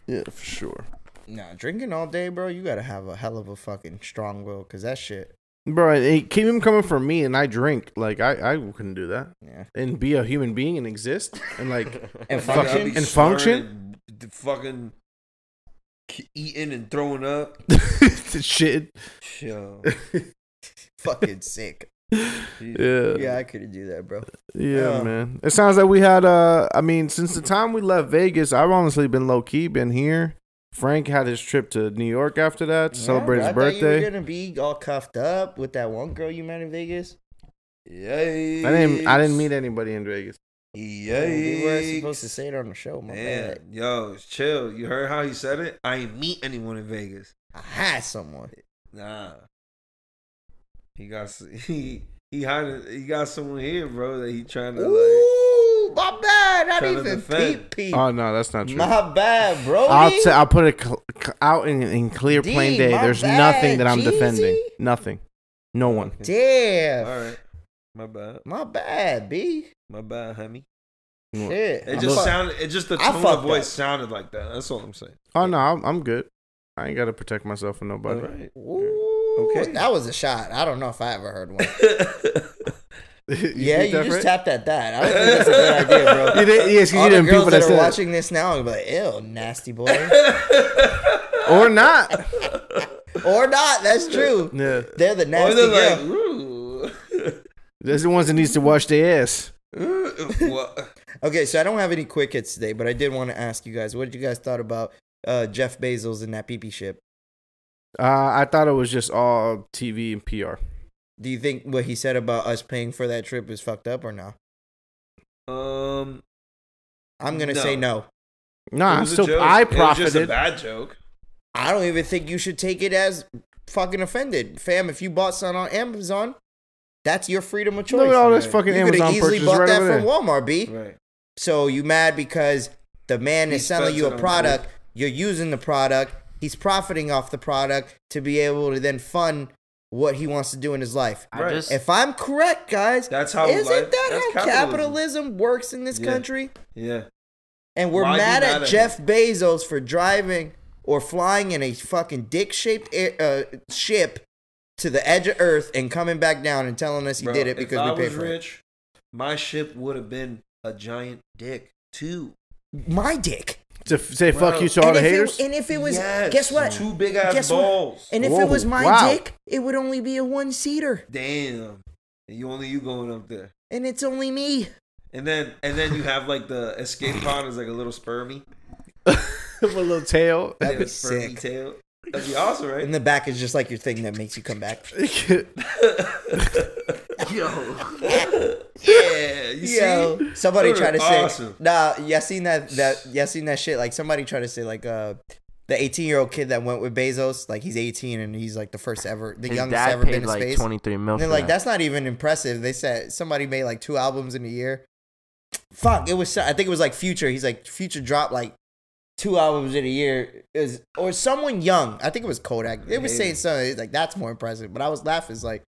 Yeah, for sure. Nah, drinking all day, bro. You gotta have a hell of a fucking strong will, cause that shit. Bro, it keep him coming from me, and I drink. Like I, I couldn't do that. Yeah. And be a human being and exist, and like and function, and function, and fucking eating and throwing up, shit. Yo, fucking sick. Yeah. Yeah, I couldn't do that, bro. Yeah, um, man. It sounds like we had. Uh, I mean, since the time we left Vegas, I've honestly been low key, been here. Frank had his trip to New York after that to yeah, celebrate his I birthday. You were gonna be all cuffed up with that one girl you met in Vegas. Yikes! I didn't. I didn't meet anybody in Vegas. Yikes! We weren't supposed to say it on the show, my man. Bad. Yo, chill. You heard how he said it? I didn't meet anyone in Vegas. I had someone. Nah. He got he he had he got someone here, bro. That he trying to. Ooh. Like. My bad, not even peep peep. Oh no, that's not true. My bad, bro. I'll t- I'll put it cl- cl- out in, in clear D, plain day. There's bad, nothing that I'm Jeezy. Defending. Nothing, no one. Damn. All right, my bad. My bad, B. My bad, homie. Shit. It just sounded. It just the tone of voice up. Sounded like that. That's all I'm saying. Oh no, I'm, I'm good. I ain't gotta protect myself from nobody. All right. Ooh, okay, that was a shot. I don't know if I ever heard one. You yeah, you just right? tapped at that. I don't think that's a good idea, bro. You did, yes, all you the girls that, that are watching this now will be like, ew, nasty boy. Or not. Or not, that's true. Yeah. They're the nasty or they're girl. Like, ooh. That's the ones that needs to wash their ass. Okay, so I don't have any quick hits today, but I did want to ask you guys, what did you guys thought about uh, Jeff Bezos and that pee-pee ship? Uh, I thought it was just all T V and P R. Do you think what he said about us paying for that trip is fucked up or no? Um, I'm gonna no. say no. Nah, so I profited. It was just a bad joke. I don't even think you should take it as fucking offended, fam. If you bought something on Amazon, that's your freedom of choice. Look at all this fucking Amazon purchases. You could have easily bought that from Walmart, B. Right. So you mad because the man is selling you a product? You're using the product. He's profiting off the product to be able to then fund. What he wants to do in his life. Right. Just, if I'm correct, guys, that's how isn't life, that that's how capitalism. capitalism works in this yeah. country? Yeah. And we're Why mad at Jeff him? Bezos for driving or flying in a fucking dick-shaped uh, ship to the edge of Earth and coming back down and telling us he Bro, did it because we paid for rich, it. If I was rich, my ship would have been a giant dick, too. My dick. To f- say fuck wow. you to all and the haters? It, and if it was, yes. guess what? Two big ass guess balls. What? And if Whoa. It was my wow. dick, it would only be a one-seater. Damn. And you only you going up there. And it's only me. And then and then you have like the escape pod is like a little spermy. With a little tail. That'd be sick. Tail. That'd be awesome, right? And the back is just like your thing that makes you come back. Yo. Yeah. You Yo. See? Somebody try to awesome. Say Nah, y'all seen that that y'all seen that shit? Like somebody try to say like uh the eighteen year old kid that went with Bezos, like he's eighteen and he's like the first ever the His youngest ever been in like space. twenty-three mil and they're like, that. That's not even impressive. They said somebody made like two albums in a year. Fuck, it was I think it was like Future. He's like Future dropped like two albums in a year is or someone young. I think it was Kodak. They were saying something like that's more impressive. But I was laughing it's like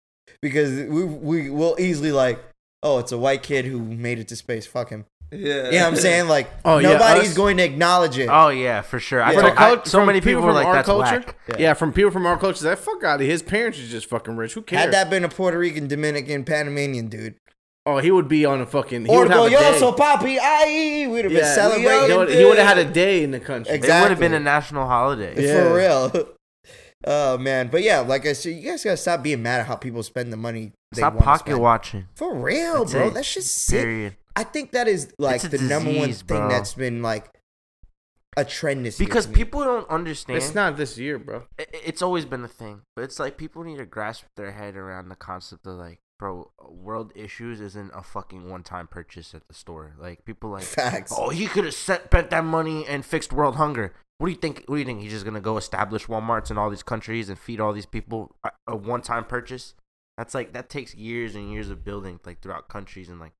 because we we will easily like, oh, it's a white kid who made it to space. Fuck him. Yeah, you know what I'm saying? Like, oh, nobody's yeah, going to acknowledge it. Oh, yeah, for sure. Yeah. I, I, cult- so many people, people were like, that's whack. Yeah. yeah, from people from our culture, that fuck out of here. His parents are just fucking rich. Who cares? Had that been a Puerto Rican, Dominican, Panamanian dude. Oh, he would be on a fucking... He or would go, have a yo, day. So papi, ay, we'd have yeah, been celebrating. Yo, he would have had a day in the country. Exactly. It would have been a national holiday. Yeah. For real. Oh, man. But yeah, like I said, you guys got to stop being mad at how people spend the money they want to spend. Stop pocket watching. For real, that's bro. It. That shit's sick. Period. I think that is like the disease, number one thing bro. That's been like a trend this year. Because people don't understand. It's not this year, bro. It's always been a thing. But it's like people need to grasp their head around the concept of like, bro, world issues isn't a fucking one-time purchase at the store. Like people like, facts. Oh, he could have spent that money and fixed world hunger. What do you think? What do you think? He's just gonna go establish Walmarts in all these countries and feed all these people a one-time purchase? That's like, that takes years and years of building, like throughout countries, and like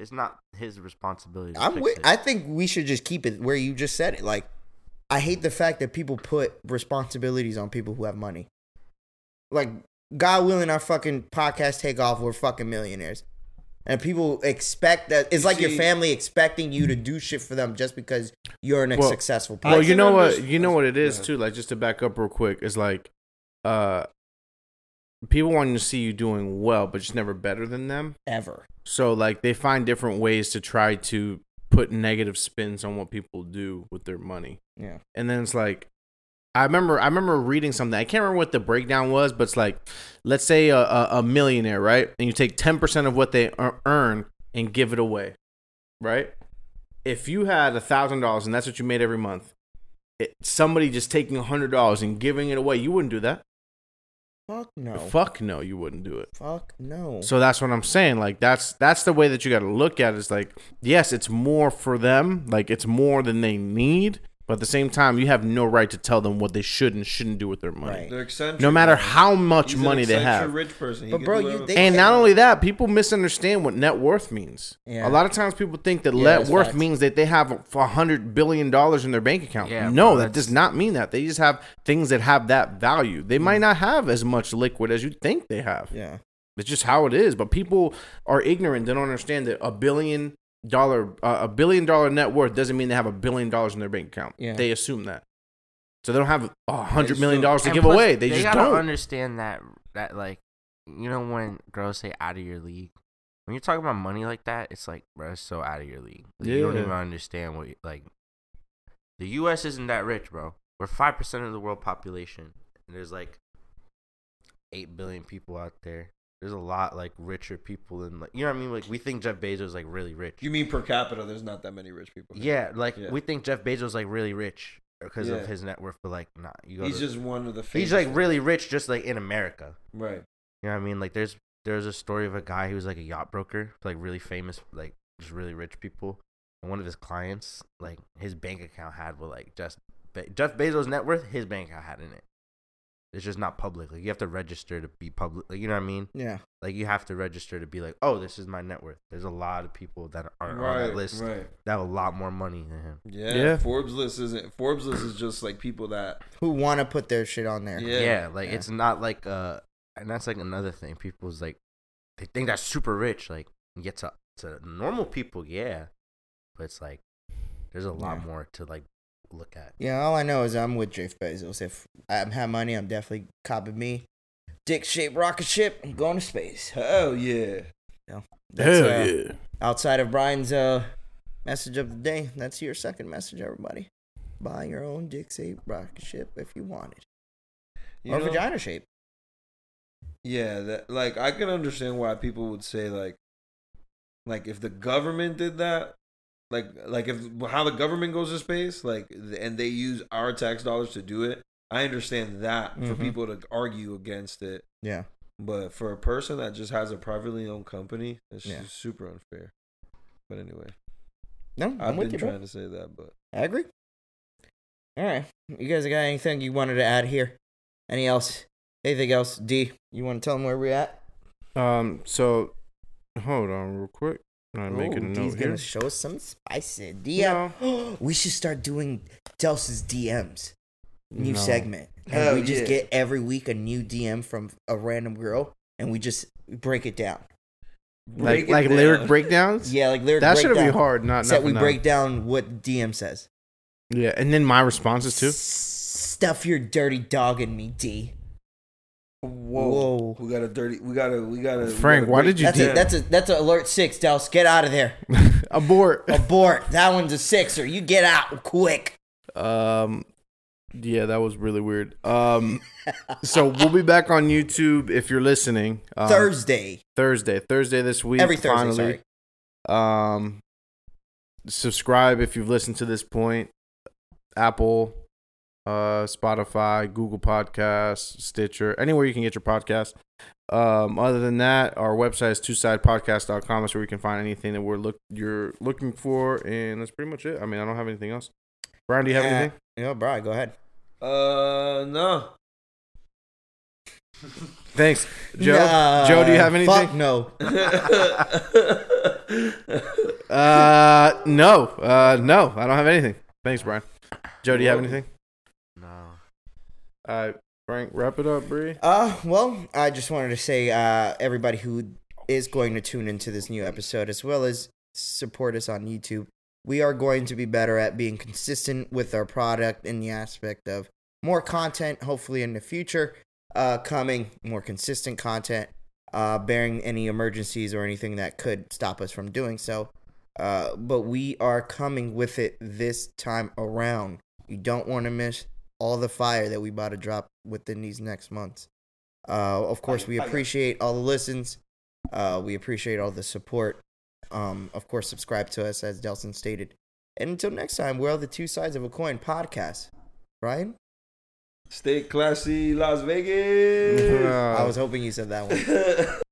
it's not his responsibility. I'm wi- I think we should just keep it where you just said it. Like, I hate the fact that people put responsibilities on people who have money. Like, God willing, our fucking podcast take off, we're fucking millionaires. And people expect that. It's like, see, your family expecting you to do shit for them just because you're an well, successful person. Well, you know what, you know what it is too. Like, just to back up real quick, is like, uh, people wanting to see you doing well, but just never better than them ever. So like, they find different ways to try to put negative spins on what people do with their money. Yeah, and then it's like, I remember, I remember reading something. I can't remember what the breakdown was, but it's like, let's say a, a, a millionaire, right? And you take ten percent of what they earn and give it away, right? If you had one thousand dollars and that's what you made every month, it, somebody just taking one hundred dollars and giving it away, you wouldn't do that. Fuck no. Fuck no, you wouldn't do it. Fuck no. So that's what I'm saying. Like, that's that's the way that you got to look at it. It's like, yes, it's more for them. Like, it's more than they need. But at the same time, you have no right to tell them what they should and shouldn't do with their money. Right. They're eccentric. No matter how much He's money an they have. Rich person. But bro, you think and not only that, people misunderstand what net worth means. Yeah. A lot of times people think that yeah, net worth facts. means that they have one hundred billion dollars in their bank account. Yeah, no, bro, that does not mean that. They just have things that have that value. They mm-hmm. might not have as much liquid as you think they have. Yeah. It's just how it is. But people are ignorant. They don't understand that a billion... Dollar uh, a billion dollar net worth doesn't mean they have a billion dollars in their bank account. Yeah. They assume that, so they don't have a hundred million dollars to give away. They, they just don't understand that. That like, you know, when girls say out of your league, when you're talking about money like that, it's like, bro, it's so out of your league. Like, yeah. You don't even understand what you, like. The U S isn't that rich, bro. We're five percent of the world population, and there's like eight billion people out there. There's a lot, like, richer people than, like, you know what I mean? Like, we think Jeff Bezos is, like, really rich. You mean per capita, there's not that many rich people. Yeah, like, yeah. we think Jeff Bezos is, like, really rich because yeah. of his net worth, but, like, nah. You go he's to, just one of the famous. He's, like, ones. really rich just, like, in America. Right. You know what I mean? Like, there's there's a story of a guy who was, like, a yacht broker, like, really famous, like, just really rich people. And one of his clients, like, his bank account had, well, like, just Be- Jeff Bezos' net worth, his bank account had in it. It's just not public. Like, you have to register to be public. Like, you know what I mean? Yeah. Like, you have to register to be like, oh, this is my net worth. There's a lot of people that aren't right, on that list right. that have a lot more money than him. Yeah. yeah. Forbes list isn't. Forbes list is just like people that who want to put their shit on there. Yeah. yeah like yeah. It's not like uh, and that's like another thing. People's like, they think that's super rich. Like, you get to to normal people, yeah, but it's like there's a lot yeah. more to like. Look at. Yeah, all I know is I'm with Jeff Bezos. If I have money, I'm definitely copping me dick-shaped rocket ship. I'm going to space. Oh yeah. Yeah. That's, Hell uh, yeah. Outside of Brian's uh, message of the day, that's your second message, everybody. Buy your own dick-shaped rocket ship if you want it, you or know, vagina shape. Yeah, that, like, I can understand why people would say like, like if the government did that. Like, like if how the government goes to space, like, and they use our tax dollars to do it, I understand that mm-hmm. for people to argue against it. Yeah. But for a person that just has a privately owned company, it's yeah. just super unfair. But anyway. No, I'm I've with been you, trying bro. to say that, but. I agree. All right. You guys got anything you wanted to add here? Any else? Anything else? D, you want to tell them where we're at? Um. So, hold on real quick. I'm making a note D's here. Gonna show us some spicy D M. No. We should start doing Delsa's D Ms new no. segment. And Hell we yeah. just get every week a new D M from a random girl, and we just break it down. Break like it like down. Lyric breakdowns. Yeah, like lyric. That should be hard. Not that we enough. break down what D M says. Yeah, and then my responses too. Stuff your dirty dog in me, D. Whoa. Whoa! We got a dirty. We got a. We got a. Frank, we got a why did you? That's, do a, that? that's a. That's a alert six, Dels. Get out of there. Abort. Abort. That one's a sixer. You get out quick. Um, yeah, that was really weird. Um, so we'll be back on YouTube if you're listening. Um, Thursday. Thursday. Thursday this week. Every Thursday. Finally. Sorry. Um, subscribe if you've listened to this point. Apple. Uh, Spotify, Google Podcasts, Stitcher, anywhere you can get your podcast. Um, other than that, our website is two side podcast dot com. That's where you can find anything that we're look you're looking for, and that's pretty much it. I mean, I don't have anything else. Brian, do you have yeah. anything? Yeah, Brian, go ahead. Uh, no. Thanks, Joe. Nah, Joe, do you have anything? Fuck no. uh, no. Uh, no. I don't have anything. Thanks, Brian. Joe, do you have anything? No. All right, Frank, wrap it up, Bree. Uh, well, I just wanted to say, uh, everybody who is going to tune into this new episode, as well as support us on YouTube, we are going to be better at being consistent with our product in the aspect of more content, hopefully in the future. Uh, coming more consistent content, uh, bearing any emergencies or anything that could stop us from doing so. Uh, but we are coming with it this time around. You don't want to miss all the fire that we about to drop within these next months. Uh, of course, we appreciate all the listens. Uh, we appreciate all the support. Um, of course, subscribe to us, as Delson stated. And until next time, we're on the Two Sides of a Coin podcast. Brian? Stay classy, Las Vegas. I was hoping you said that one.